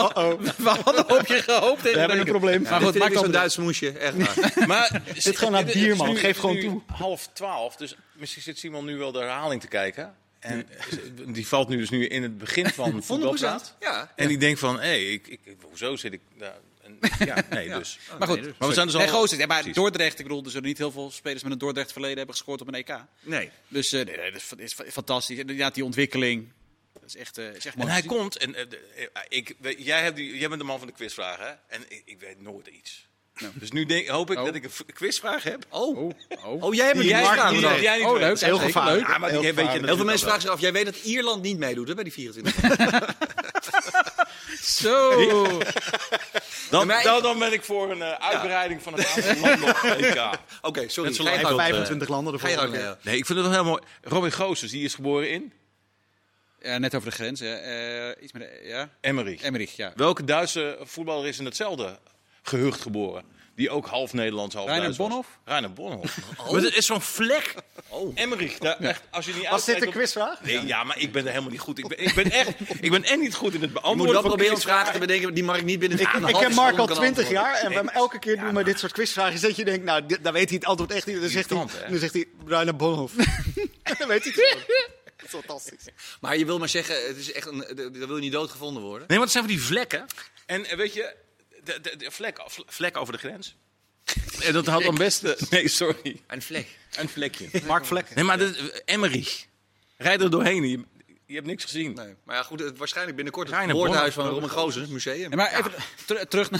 hadden op je gehoopt. We hebben een probleem. Ja, maar goed, maak zo'n Duits moesje, echt waar. Maar zit gewoon naar bier, man. Geef gewoon toe. 11:30, dus misschien zit Simon nu wel de herhaling te kijken. En die valt nu dus nu in het begin van voetbalpraat. Ja. En ik denk van, hoezo zit ik daar? Dus. Oh, maar goed, nee, dus. Maar we zijn dus al... Gosens, maar Dordrecht, ik bedoel, er zullen niet heel veel spelers met een Dordrecht verleden hebben gescoord op een EK. Nee. Dus dat is fantastisch. Inderdaad, die ontwikkeling. Dat is echt, en hij komt, jij bent de man van de quizvragen, hè? En ik weet nooit iets. No. Dus nu hoop ik dat ik een quizvraag heb. Oh, jij hebt een quizvraag. Leuk. Dat is heel gevaarlijk. Ja, maar heel veel mensen vragen zich af. Jij weet dat Ierland niet meedoet, hè, bij die 24. Zo. Dan ben ik voor een uitbreiding van het aantal landen op EK. Oké, sorry. Net zo lang 25 landen ervoor. Nee, ik vind het nog heel mooi. Robin Gosens, die is geboren in? Ja, net over de grens. Emmerich, ja. Welke Duitse voetballer is in hetzelfde gehucht geboren, die ook half Nederlands, half Duits was? Reiner Bonhoff. Maar het is zo'n vlek. Emmerich, als je niet uitkijkt... Was dit een quizvraag? Nee, ja, maar ik ben er helemaal niet goed. Ik ben echt niet goed in het beantwoorden. Je moet dat proberen vragen te bedenken die Mark niet binnen de... Ik ken Mark al 20 jaar en we hebben elke keer doen we dit soort quizvragen. Dat je denkt, nou, daar weet hij het antwoord echt niet. Dan zegt hij Reiner Bonhoff. Dan weet hij het gewoon. Dat is fantastisch. Maar je wil maar zeggen, het is echt daar wil je niet doodgevonden worden. Nee, want het zijn van die vlekken. En weet je... De vlek over de grens. En dat had dan beste... Nee, sorry. Een vlekje. Mark Vlek. Nee, maar Emmerich. Rijd er doorheen. Je hebt niks gezien. Nee. Maar ja, goed, waarschijnlijk binnenkort het woordhuis van Robin Gosens Museum. Nee, maar even terug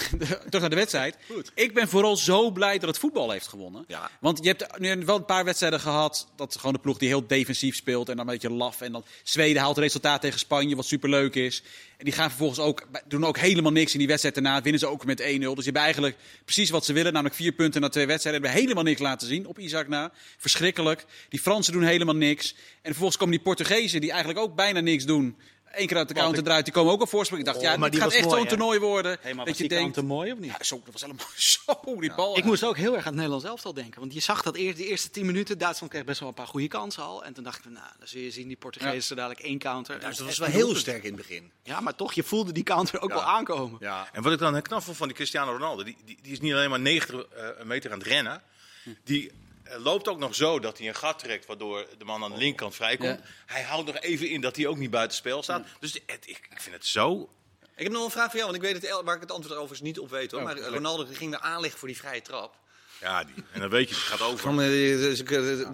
naar de wedstrijd. Goed. Ik ben vooral zo blij dat het voetbal heeft gewonnen. Ja. Want je hebt nu wel een paar wedstrijden gehad. Dat gewoon de ploeg die heel defensief speelt en dan een beetje laf. En dan Zweden haalt resultaat tegen Spanje, wat superleuk is. En die gaan vervolgens doen ook helemaal niks in die wedstrijd. Daarna winnen ze ook met 1-0. Dus je hebt eigenlijk precies wat ze willen. Namelijk 4 punten na 2 wedstrijden. Hebben helemaal niks laten zien op Isaac na. Verschrikkelijk. Die Fransen doen helemaal niks. En vervolgens komen die Portugezen, die eigenlijk ook bijna niks doen. Eén keer uit de counter eruit. Die komen ook op voorsprong. Ik dacht, maar het gaat echt zo'n toernooi worden. Hey, maar dat was die counter mooi of niet? Ja, dat was helemaal zo, die bal. Ik moest ook heel erg aan het Nederlands elftal denken. Want je zag dat de eerste 10 minuten. Duitsland kreeg best wel een paar goede kansen al. En toen dacht ik, dan zul je zien, die Portugezen dadelijk 1 counter. Ja, dat was wel heel sterk in het begin. Ja, maar toch, je voelde die counter ook wel aankomen. Ja. En wat ik dan heel knap vond van die Cristiano Ronaldo. Die is niet alleen maar 90 meter aan het rennen. Die... loopt ook nog zo dat hij een gat trekt, waardoor de man aan de linkerkant vrijkomt. Ja. Hij houdt nog even in dat hij ook niet buitenspel staat. Dus ik vind het zo Ik heb nog een vraag voor jou, want ik weet het, waar ik het antwoord overigens niet op weet, hoor. Maar Ronaldo ging er aanleggen voor die vrije trap. Ja, die. En dan weet je, het gaat over.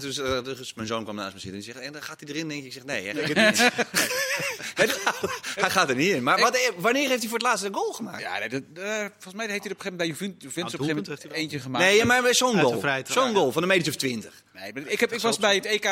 Dus mijn zoon kwam naast me zitten en die zegt, en dan gaat hij erin, denk ik. Ik zeg, nee, hij gaat er niet in. Hij gaat er niet in. Maar wanneer heeft hij voor het laatste goal gemaakt? Ja, volgens mij heeft hij op een gegeven moment bij Juventus op een gegeven moment eentje gemaakt. Nee, maar zo'n goal. Zo'n goal van een meter of 20. Nee, ik was bij het EK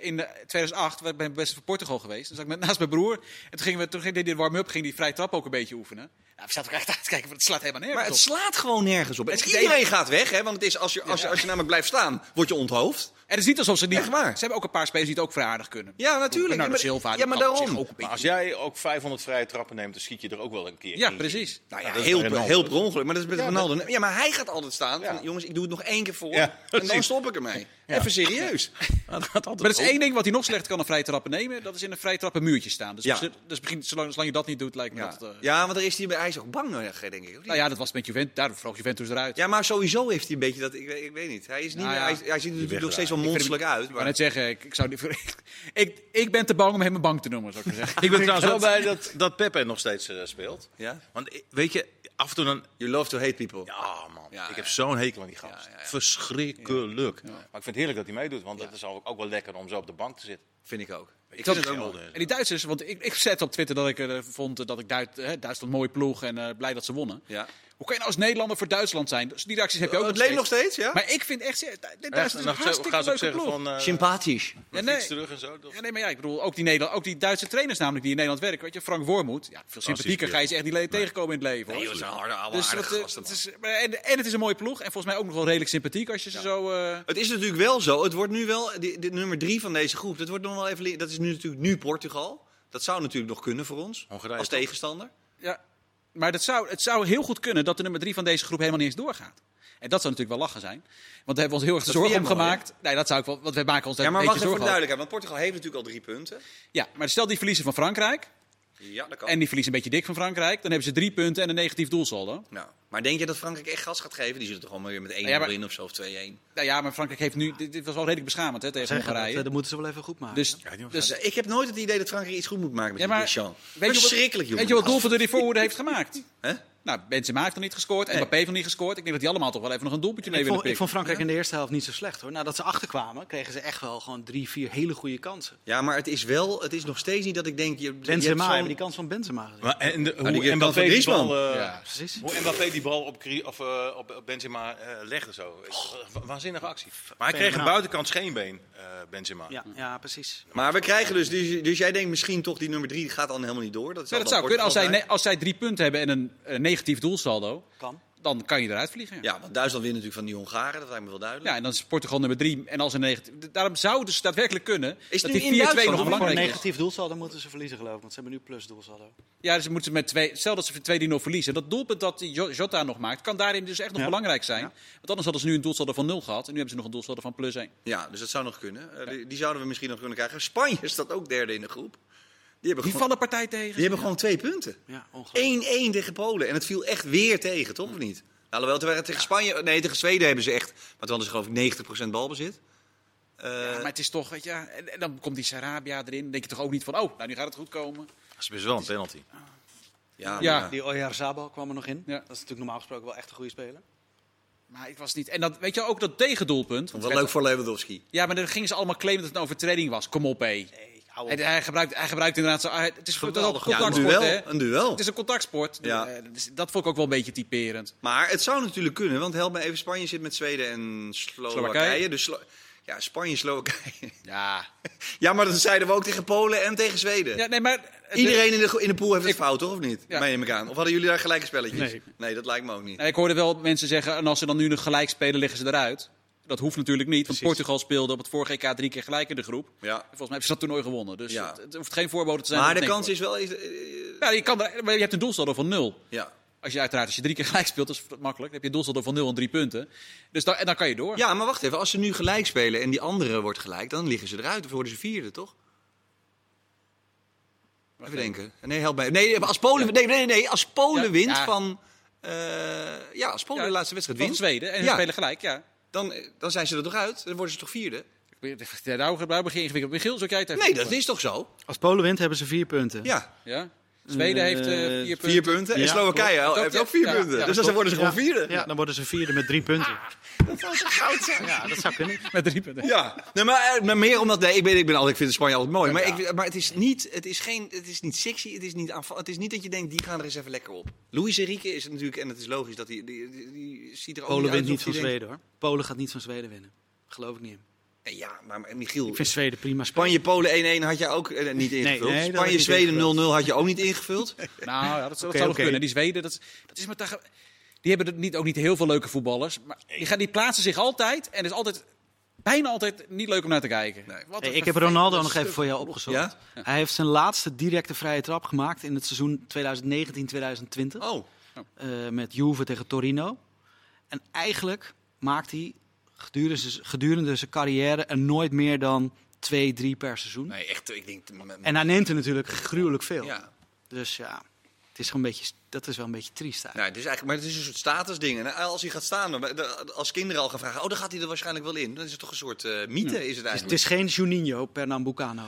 in 2008, ik ben best voor Portugal geweest. Toen zat ik naast mijn broer. En toen deed hij de warm-up, ging die vrije trap ook een beetje oefenen. Nou, we zaten ook echt uit te kijken, want het slaat helemaal nergens op. Maar het slaat gewoon nergens op. Iedereen gaat weg, hè? Want het is, als je namelijk blijft staan, word je onthoofd. En het is niet alsof ze niet... Echt waar. Ze hebben ook een paar spelers die het ook vrij aardig kunnen. Ja, natuurlijk. Bernardo Silva. Ja, maar daarom. Als jij ook 500 vrije trappen neemt, dan schiet je er ook wel een keer in. Ja, precies. Nou ja, heel per ongeluk. Maar dat is met Ronaldo. Ja, maar hij gaat altijd staan. Ja. Van, jongens, ik doe het nog één keer voor. Ja, en dan stop ik ermee. Ja. Even serieus. Ja. Maar dat is één ding wat hij nog slechter kan, een vrije trappen nemen. Dat is in een vrije trappen muurtje staan. Dus, zolang je dat niet doet, lijkt me dat... Ja, want hij is ook bang, denk ik. Nou ja, dat was met Juventus. Daardoor vroeg Juventus eruit. Ja, maar sowieso heeft hij een beetje dat... Ik weet niet. Hij ziet er nog steeds wel monsterlijk uit. Maar... Ik ben te bang om hem een bank te noemen, zou ik maar zeggen. Ik ben trouwens wel blij dat Pepe nog steeds speelt. Ja? Want weet je, af en toe dan... You love to hate people. Ja, man. Ja, ik heb zo'n hekel aan die gast. Ja. Verschrikkelijk. Ja. Maar ik vind het heerlijk dat hij meedoet. Want dat is ook wel lekker om zo op de bank te zitten. Vind ik ook. Ik vind het ook wel. En die Duitsers, want ik zette op Twitter dat ik vond dat ik Duitsland mooie ploeg en blij dat ze wonnen. Ja. Hoe kan je nou als Nederlander voor Duitsland zijn? Dus die reacties heb je ook nog steeds. Ja? Maar ik vind echt... Duitsland is een hartstikke leuke ploeg. Sympathisch. Ja, nee. Terug en zo, ja, nee, maar ja, ik bedoel, ook die Duitse trainers namelijk die in Nederland werken. Weet je, Frank Wormoed. Ja, veel sympathieker ga je ze echt niet tegenkomen in het leven. Nee, dat is een harde, aardige gasten. En het is een mooie ploeg. En volgens mij ook nog wel redelijk sympathiek als je ze zo... Het is natuurlijk wel zo. Het wordt nu wel... Dit nummer 3 van deze groep, dat wordt nog wel even... Dat is nu natuurlijk Portugal. Dat zou natuurlijk nog kunnen voor ons. Als tegenstander. Ja. Maar het zou heel goed kunnen dat de nummer 3 van deze groep helemaal niet eens doorgaat. En dat zou natuurlijk wel lachen zijn. Want daar hebben we ons heel erg zorgen om gemaakt. Nee, dat zou ik wel. Want wij maken ons daar een beetje zorgen over. Ja, maar wacht even voor de duidelijkheid. Want Portugal heeft natuurlijk al 3 punten. Ja, maar stel die verliezen van Frankrijk. Ja, dat kan. En die verliezen een beetje dik van Frankrijk. Dan hebben ze 3 punten en een negatief doelsaldo. Nou, maar denk je dat Frankrijk echt gas gaat geven? Die zullen toch allemaal weer met 1-0 in of zo, of 2-1. Nou ja, maar Frankrijk heeft nu... Dit was wel redelijk beschamend tegen Hongarije. Dat moeten ze wel even goed maken. Dus ik heb nooit het idee dat Frankrijk iets goed moet maken met Deschamps. Verschrikkelijk, jongen. Weet je wat doelpunt er die voorhoede heeft gemaakt? Hè? Nou, Benzema heeft nog niet gescoord. En Mbappé heeft nog niet gescoord. Ik denk dat die allemaal toch wel even nog een doelpuntje mee willen pikken. Ik vond Frankrijk in de eerste helft niet zo slecht, hoor. Nadat ze achterkwamen, kregen ze echt wel gewoon 3-4 hele goede kansen. Ja, maar het is nog steeds niet dat ik denk... Benzema, hebben die kans van Benzema gezien. Maar, en hoe Mbappé die bal... Ja, precies. Hoe Mbappé die bal op Benzema legde zo. Waanzinnige actie. Maar hij kreeg een buitenkant scheenbeen, Benzema. Ja, precies. Maar we krijgen dus jij denkt misschien toch die nummer 3 gaat dan helemaal niet door. Dat zou kunnen. Als zij 3 punten hebben en een negatief doelsaldo, dan kan je eruit vliegen. Ja, want Duitsland wint natuurlijk van die Hongaren, dat lijkt me wel duidelijk. Ja, en dan is Portugal nummer 3. En als een negatief... Daarom zou het dus daadwerkelijk kunnen is dat die 4-2 nog belangrijk is. Een negatief doelsaldo moeten ze verliezen, geloof ik, want ze hebben nu plus doelsaldo. Ja, dus moeten ze met 2... Stel dat ze voor 2-0 verliezen. Dat doelpunt dat Jota nog maakt, kan daarin dus echt nog belangrijk zijn. Ja. Want anders hadden ze nu een doelsaldo van 0 gehad en nu hebben ze nog een doelsaldo van plus 1. Ja, dus dat zou nog kunnen. Die zouden we misschien nog kunnen krijgen. Spanje staat ook derde in de groep. Die vallen partij tegen. Die hebben gewoon 2 punten. Ja, 1-1 tegen Polen. En het viel echt weer tegen, toch? Of niet? Alhoewel, tegen Spanje... Nee, tegen Zweden hebben ze echt... Maar toen is geloof ik 90% balbezit. Ja, maar het is toch... en dan komt die Sarabia erin. Dan denk je toch ook niet van... Oh, nou, nu gaat het goed komen. Dat is best wel een penalty. Ja. Die Oyarzabal kwam er nog in. Ja. Dat is natuurlijk normaal gesproken wel echt een goede speler. Maar ik was niet... En dat, weet je ook dat tegendoelpunt... Dat was leuk voor Lewandowski. Ja, maar dan gingen ze allemaal claimen dat het een overtreding was. Kom op, hé. Nee. Hij gebruikt inderdaad zo. Het is een duel. Het is een contactsport. Ja. Dat vond ik ook wel een beetje typerend. Maar het zou natuurlijk kunnen, want help me even. Spanje zit met Zweden en Slowakije. Dus Spanje, Slowakije. Ja. Ja, maar dat zeiden we ook tegen Polen en tegen Zweden. Ja, nee, maar iedereen in de pool heeft het fout, toch? Of niet? Ja. Meen ik aan. Of hadden jullie daar gelijke spelletjes? Nee, dat lijkt me ook niet. Nee, ik hoorde wel mensen zeggen, en als ze dan nu nog gelijk spelen, liggen ze eruit. Dat hoeft natuurlijk niet, want Portugal speelde op het vorige EK 3 keer gelijk in de groep. Ja. En volgens mij hebben ze dat toernooi gewonnen. Dus het hoeft geen voorbode te zijn. Maar de kans is wel... Maar je hebt een doelsaldo van 0. Ja. Als je 3 keer gelijk speelt, dat is makkelijk. Dan heb je een doelsaldo van 0 en 3 punten. Dus dan kan je door. Ja, maar wacht even. Als ze nu gelijk spelen en die andere wordt gelijk, dan liggen ze eruit. Of worden ze 4e, toch? Wacht even denken. Nee, help mij. Nee, als Polen, Als Polen wint van... als Polen de laatste wedstrijd wint. Van Zweden en ze spelen gelijk, Dan zijn ze er toch uit? Dan worden ze toch 4e? Nou, begin ingewikkeld. Michiel, zo kijk het even. Nee, dat is toch zo? Als Polen wint, hebben ze 4 punten. Ja. Zweden heeft 4 punten. Ja. En Slowakije heeft ook 4 punten. Ja, dus dan worden ze gewoon vierde. Ja, dan worden ze vierde met 3 punten. Ah, dat zou zo goud zijn. Ja, dat zou kunnen. Met 3 punten. Ja, nee, maar meer omdat... Nee, ik vind Spanje altijd mooi. Maar, maar het is niet sexy, het is niet aanvallend. Het is niet dat je denkt, die gaan er eens even lekker op. Luis Enrique is natuurlijk... En het is logisch dat hij... Die ziet er ook Polen wint niet van Zweden, hoor. Polen gaat niet van Zweden winnen. Geloof ik niet. Ja, maar Michiel... Ik vind Zweden prima. Spanje-Polen 1-1 had je ook niet ingevuld. Nee, Spanje-Zweden 0-0 had je ook niet ingevuld. Nou, ja, dat zou nog kunnen. Die Zweden, dat is maar... Die hebben ook niet heel veel leuke voetballers. Maar die plaatsen zich altijd. En het is altijd... Bijna altijd niet leuk om naar te kijken. Nee. Ik heb Ronaldo nog even voor jou opgezocht. Ja? Ja. Hij heeft zijn laatste directe vrije trap gemaakt in het seizoen 2019-2020. Met Juve tegen Torino. En eigenlijk maakt hij gedurende zijn carrière er nooit meer dan 2-3 per seizoen. Nee, echt, ik denk, en hij neemt er natuurlijk gruwelijk veel. Ja. Dus ja... Het is gewoon een beetje, dat is wel een beetje triest eigenlijk. Nou, maar het is een soort statusding. En als hij gaat staan, als kinderen al gaan vragen... dan gaat hij er waarschijnlijk wel in. Dan is het toch een soort mythe, is het eigenlijk. Het is geen Juninho Pernambucano.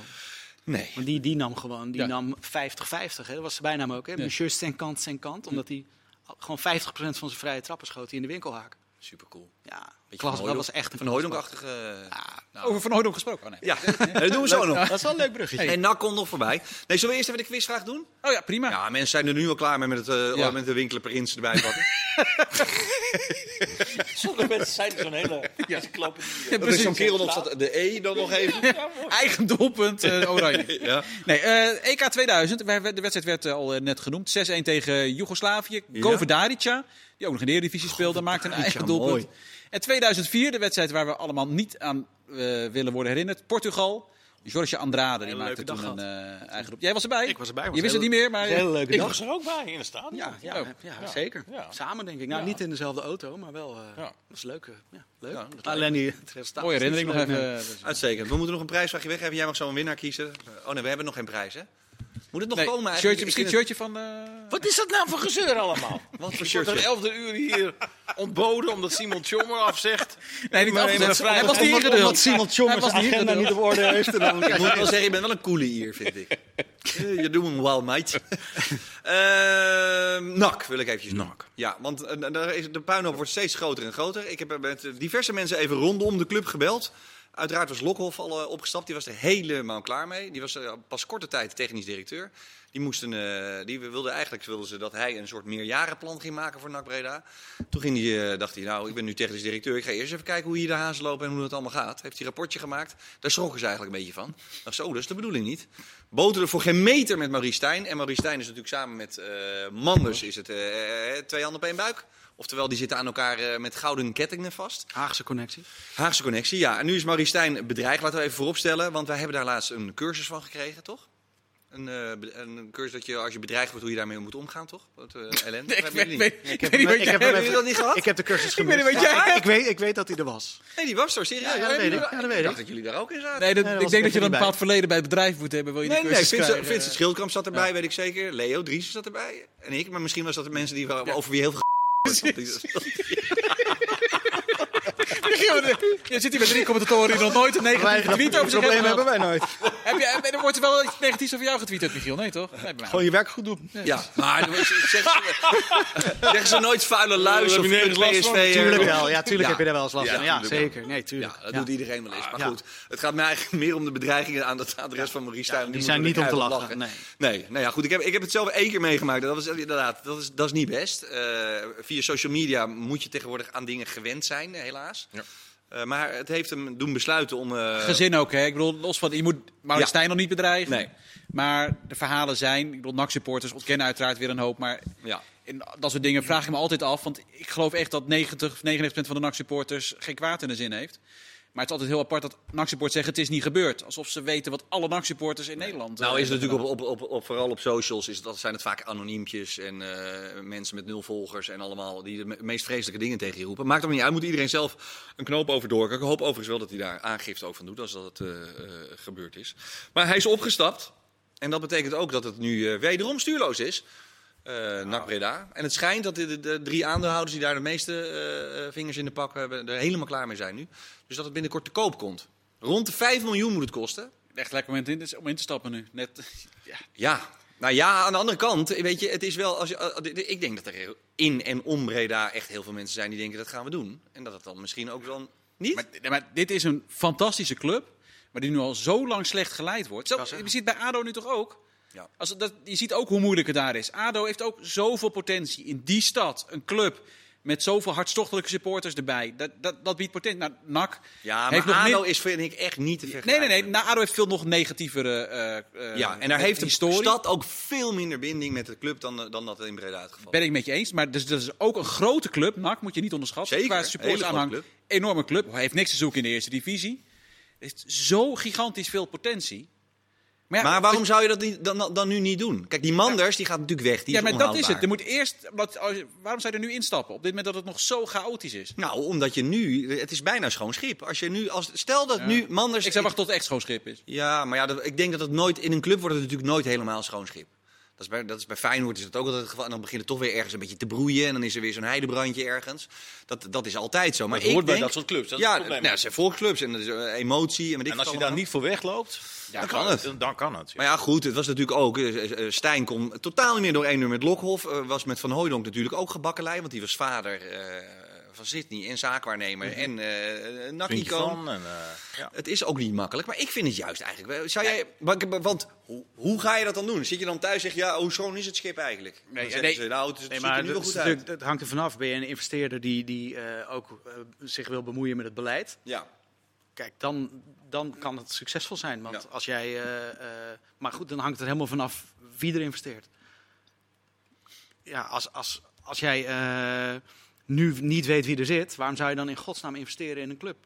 Nee. Want die nam gewoon, nam 50-50. Hè? Dat was zijn bijnaam ook, hè? Ja. Monsieur Senkant, omdat hij gewoon 50% van zijn vrije trappen schoot in de winkelhaak. Supercool. Ja, dat was echt een Van Hooijdonk-achtige... Over Van Hooijdonk gesproken. Oh, nee. Ja, dat doen we zo nog. Dat is wel een leuk bruggetje. En NAC komt nog voorbij. Nee, zullen we eerst even de quizvraag doen? Oh ja, prima. Ja, mensen zijn er nu al klaar mee met de winkelen per inch erbij pakken. Sommige mensen zijn er zo'n hele... Ja, ze klappen. Ja, dus zo'n kerel op zat de E dan nog even. Ja, eigen doelpunt, oranje. Ja. Nee, EK 2000. De wedstrijd werd al net genoemd. 6-1 tegen Joegoslavije. Govedarica, die ook nog in de Eredivisie speelde, maakte een eigen doelpunt. Mooi. En 2004, de wedstrijd waar we allemaal niet aan willen worden herinnerd. Portugal. Jorge Andrade, die maakte toen een eigen doel. Jij was erbij? Ik was erbij. Je wist het niet meer, maar... Hele leuke dag. Ik was er ook bij, in de stadion. Ja, zeker. Ja. Samen, denk ik. Nou, niet in dezelfde auto, maar wel... Dat was leuk. Leuk. Ja, alleen die resultaten. Mooie herinnering nog even. Uitstekend. We moeten nog een prijsvraagje weggeven. Jij mag zo een winnaar kiezen. Oh nee, we hebben nog geen prijs, hè? Moet het nog komen? Shirtje, misschien een shirtje van... Wat is dat nou voor gezeur allemaal? Wat voor shirtje? Tot 11:00 hier ontboden omdat Simon Tjommer afzegt. Nee, niet afzegt. Hij was niet ingeduld. Omdat Simon Tjommer zijn agenda niet op orde heeft. Ik moet wel zeggen, je bent wel een coolie hier, vind ik. Je doet een wild mate. NAC wil ik eventjes NAC. Ja, want de puinhoop wordt steeds groter en groter. Ik heb met diverse mensen even rondom de club gebeld. Uiteraard was Lokhoff al opgestapt. Die was er helemaal klaar mee. Die was pas korte tijd technisch directeur. Die wilden dat hij een soort meerjarenplan ging maken voor NAC Breda. Toen dacht hij, nou, ik ben nu technisch directeur. Ik ga eerst even kijken hoe hier de hazen lopen en hoe dat allemaal gaat. Heeft hij een rapportje gemaakt. Daar schrokken ze eigenlijk een beetje van. Dacht zo, dat is de bedoeling niet. Boterde voor geen meter met Maurice Steijn. En Maurice Steijn is natuurlijk samen met Manders. Is het 2 handen op 1 buik. Oftewel, die zitten aan elkaar met gouden kettingen vast. Haagse connectie, ja. En nu is Maurice Steijn bedreigd, laten we even vooropstellen. Want wij hebben daar laatst een cursus van gekregen, toch? Een cursus dat je, als je bedreigd wordt, hoe je daarmee moet omgaan, toch? Ellen? Ik heb de cursus gemist. Ik weet dat hij er was. Nee, die was er, serieus. Ja, dat weet ik. Ik dacht dat jullie daar ook in zaten. Nee, ik denk dat je een bepaald verleden bij het bedrijf moet hebben. Wil je die cursus krijgen? Nee, Vincent Schildkamp zat erbij, weet ik zeker. Leo Dries zat erbij. En ik, maar misschien was dat de mensen die over wie heel veel... Je zit hier met 3 commentatoren die nog nooit een negatieve tweet over zich hebben. Hebben wij nooit. Er wordt wel iets negatiefs over jou getweet, Michiel. Nee, toch? Gewoon je werk goed doen. Ja, maar zeggen ze nooit vuile luis of PSV? Tuurlijk wel. Ja, tuurlijk heb je daar wel eens last van. Ja, zeker. Nee, tuurlijk. Dat doet iedereen wel eens. Maar goed, het gaat mij eigenlijk meer om de bedreigingen aan het adres van Maurice Steijn. Die zijn niet om te lachen. Nee, nou ja, goed. Ik heb het zelf 1 keer meegemaakt. Dat was inderdaad, dat is niet best. Via social media moet je tegenwoordig aan dingen gewend zijn, helaas. Ja. Maar het heeft hem doen besluiten om... Gezin ook, hè? Ik bedoel, los van... Je moet Maurice Steijn nog niet bedreigen. Nee. Maar de verhalen zijn... Ik bedoel, NAC-supporters ontkennen uiteraard weer een hoop. Maar in dat soort dingen vraag ik me altijd af. Want ik geloof echt dat 99% van de NAC-supporters geen kwaad in de zin heeft. Maar het is altijd heel apart dat NAC-supporters zeggen... het is niet gebeurd. Alsof ze weten wat alle NAC-supporters in Nederland... Nou is het natuurlijk vooral op socials... zijn het vaak anoniempjes en mensen met 0 volgers... en allemaal die de meest vreselijke dingen tegen je roepen. Maakt het niet uit, moet iedereen zelf een knoop over doorkomen. Ik hoop overigens wel dat hij daar aangifte ook van doet... als dat het gebeurd is. Maar hij is opgestapt. En dat betekent ook dat het nu wederom stuurloos is... NAC Breda. En het schijnt dat de 3 aandeelhouders die daar de meeste vingers in de pak hebben... er helemaal klaar mee zijn nu. Dus dat het binnenkort te koop komt. Rond de 5 miljoen moet het kosten. Echt lekker moment om in te stappen nu. Net, ja. Nou ja, aan de andere kant, weet je, het is wel... Ik denk dat er in en om Breda echt heel veel mensen zijn die denken dat gaan we doen. En dat het dan misschien ook dan niet. Maar dit is een fantastische club, maar die nu al zo lang slecht geleid wordt. Je ziet bij ADO nu toch ook? Ja. Je ziet ook hoe moeilijk het daar is. ADO heeft ook zoveel potentie in die stad, een club... Met zoveel hartstochtelijke supporters erbij. Dat biedt potentie. Nou, NAC ja, heeft maar nog ADO is vind ik echt niet te vergelijken. Nee. Nou, ADO heeft veel nog negatievere en daar heeft de stad ook veel minder binding met de club dan dat in Breda het geval. Ben ik met je eens. Maar dat is ook een grote club. NAC moet je niet onderschatten. Zeker, qua supporters aanhang. Enorme club. Hij heeft niks te zoeken in de eerste divisie. Er is zo gigantisch veel potentie. Maar waarom zou je dat dan nu niet doen? Kijk, die Manders die gaat natuurlijk weg. Die is maar dat is het. Waarom zou je er nu instappen? Op dit moment dat het nog zo chaotisch is. Nou, omdat je nu... Het is bijna schoon schip. Stel dat nu Manders... Ik zou wachten tot het echt schoon schip is. Ja, maar ja, ik denk dat het nooit... In een club wordt het natuurlijk nooit helemaal schoon schip. Dat is bij Feyenoord is dat ook altijd het geval. En dan begint het toch weer ergens een beetje te broeien. En dan is er weer zo'n heidebrandje ergens. Dat is altijd zo. Maar dat hoort bij dat soort clubs. Dat is het probleem. Het zijn volksclubs en dat is emotie. En als je daar niet voor wegloopt, dan kan het. Ja. Maar ja, goed, het was natuurlijk ook... Steijn kon totaal niet meer door één uur met Lokhoff. Was met Van Hooijdonk natuurlijk ook gebakkelei. Want die was vader van Sydney en zaakwaarnemer. Mm-hmm. En NAC-icoon. Ja. Het is ook niet makkelijk. Maar ik vind het juist eigenlijk... Want hoe ga je dat dan doen? Zit je dan thuis en zeg je, hoe schoon is het schip eigenlijk? Het hangt er vanaf. Ben je een investeerder die ook zich wil bemoeien met het beleid? Ja. Kijk, dan kan het succesvol zijn. Want als jij... maar goed, dan hangt het helemaal vanaf wie er investeert. Ja, als jij... nu niet weet wie er zit, waarom zou je dan in godsnaam investeren in een club?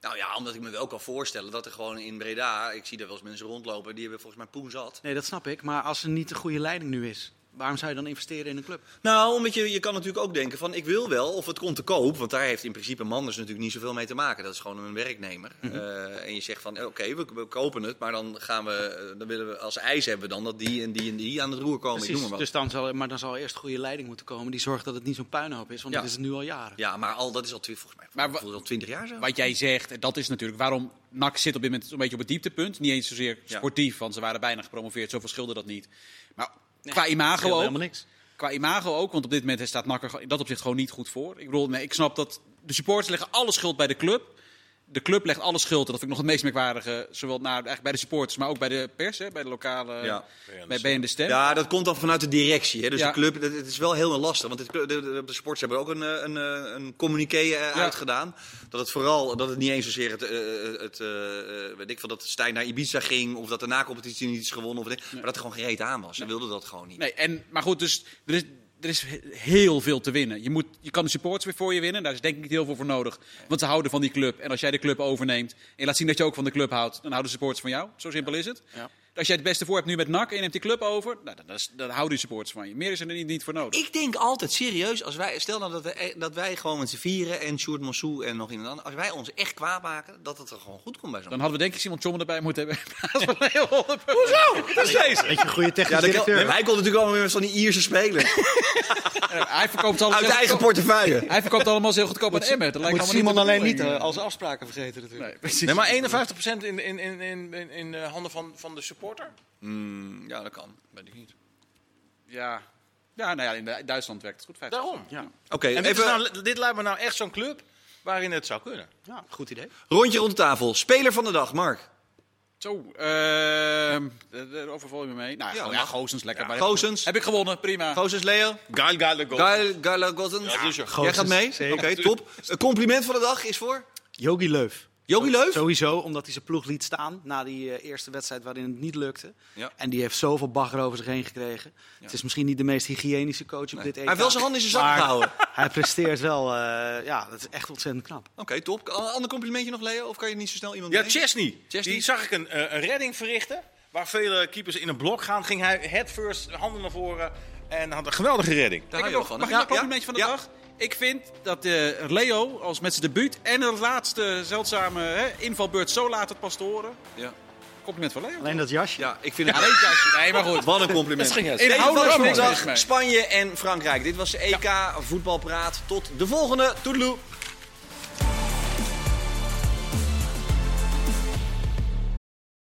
Nou ja, omdat ik me wel kan voorstellen dat er gewoon in Breda... Ik zie daar wel eens mensen rondlopen, die hebben volgens mij poen zat. Nee, dat snap ik. Maar als er niet de goede leiding nu is... Waarom zou je dan investeren in een club? Nou, omdat je kan natuurlijk ook denken van ik wil wel of het komt te koop. Want daar heeft in principe Manders natuurlijk niet zoveel mee te maken. Dat is gewoon een werknemer. Mm-hmm. En je zegt van oké, we kopen het. Maar dan gaan we, dan willen we als eis hebben dan dat die en die en die aan het roer komen. Precies, dan zal eerst goede leiding moeten komen. Die zorgt dat het niet zo'n puinhoop is. Want dat is het nu al jaren. Ja, maar dat is al volgens mij 20 jaar zo. Wat jij zegt, dat is natuurlijk waarom NAC zit op dit moment een beetje op het dieptepunt. Niet eens zozeer sportief, want ze waren bijna gepromoveerd. Zo verschilde dat niet. Maar... Nee, qua imago ook. Helemaal niks. Qua imago ook, want op dit moment staat NAC er in dat opzicht gewoon niet goed voor. Ik bedoel, ik snap dat de supporters leggen alle schuld bij de club. De club legt alle schuld. Dat vind ik nog het meest merkwaardige, zowel eigenlijk bij de supporters, maar ook bij de pers, hè, bij de lokale, bij BN De Stem. Ja, dat komt dan vanuit de directie. Hè. Dus de club, het is wel heel lastig, want de supporters hebben ook een communiqué uitgedaan. Dat het niet eens zozeer weet ik veel, dat Steijn naar Ibiza ging, of dat de na-competitie niet is gewonnen, maar dat er gewoon geen reet aan was. Ze wilden dat gewoon niet. Nee, maar goed, dus er is heel veel te winnen. Je kan de supporters weer voor je winnen. Daar is denk ik niet heel veel voor nodig. Want ze houden van die club. En als jij de club overneemt en je laat zien dat je ook van de club houdt... dan houden de supporters van jou. Zo simpel is het. Ja. Als jij het beste voor hebt nu met NAC en je neemt die club over... Dan houden de supporters van je. Meer is er niet voor nodig. Ik denk altijd serieus, als wij, stel nou dat wij gewoon met z'n vieren... en Sjoerd Monsou en nog iemand anders... als wij ons echt kwaad maken, dat het er gewoon goed komt bij zo'n... Dan hadden we denk ik Simon Tjommer erbij moeten hebben. Hoezo? Dat is deze. Beetje goede technische directeur. Hij komt natuurlijk allemaal weer met zo'n Ierse speler. Hij verkoopt allemaal... Uit eigen portefeuille. Hij verkoopt allemaal heel goedkoop aan Emmer. Dat lijkt Simon alleen niet als afspraken vergeten natuurlijk. Nee, maar 51% in handen van de supporters. Ja, dat kan. Weet ik niet. In Duitsland werkt het goed. 50%. Daarom. Ja. Okay, en dit lijkt me nou echt zo'n club waarin het zou kunnen. Ja, goed idee. Rondje rond de tafel. Speler van de dag, Mark. Zo, daar overval je me mee. Nou, Gosens, lekker. Ja, Gosens. Heb ik gewonnen, prima. Gosens, Leo. Geil, Gosens. Ja, jij gaat mee? Oké, top. Compliment van de dag is voor? Yogi Leuf. Jogi Leuf? Sowieso, omdat hij zijn ploeg liet staan na die eerste wedstrijd waarin het niet lukte. Ja. En die heeft zoveel bagger over zich heen gekregen. Ja. Het is misschien niet de meest hygiënische coach op dit EK. Hij heeft wel zijn hand in zijn zak gehouden. Hij presteert wel. Dat is echt ontzettend knap. Oké, top. Ander complimentje nog, Leo? Of kan je niet zo snel iemand doen? Ja, Chesney. Die zag ik een redding verrichten. Waar vele keepers in een blok gaan, ging hij head first, handen naar voren. En had een geweldige redding. Daar heb je nog een complimentje van de dag. Ik vind dat Leo, als met zijn debuut en de laatste zeldzame invalbeurt, zo laat het pas te horen. Ja. Compliment van Leo. Alleen dat jasje. Ja, ik vind het alleen jasje. Nee, maar goed. Wat een compliment. Inhoudelijk Spanje en Frankrijk. Dit was de EK Voetbalpraat. Tot de volgende. Toedeloe.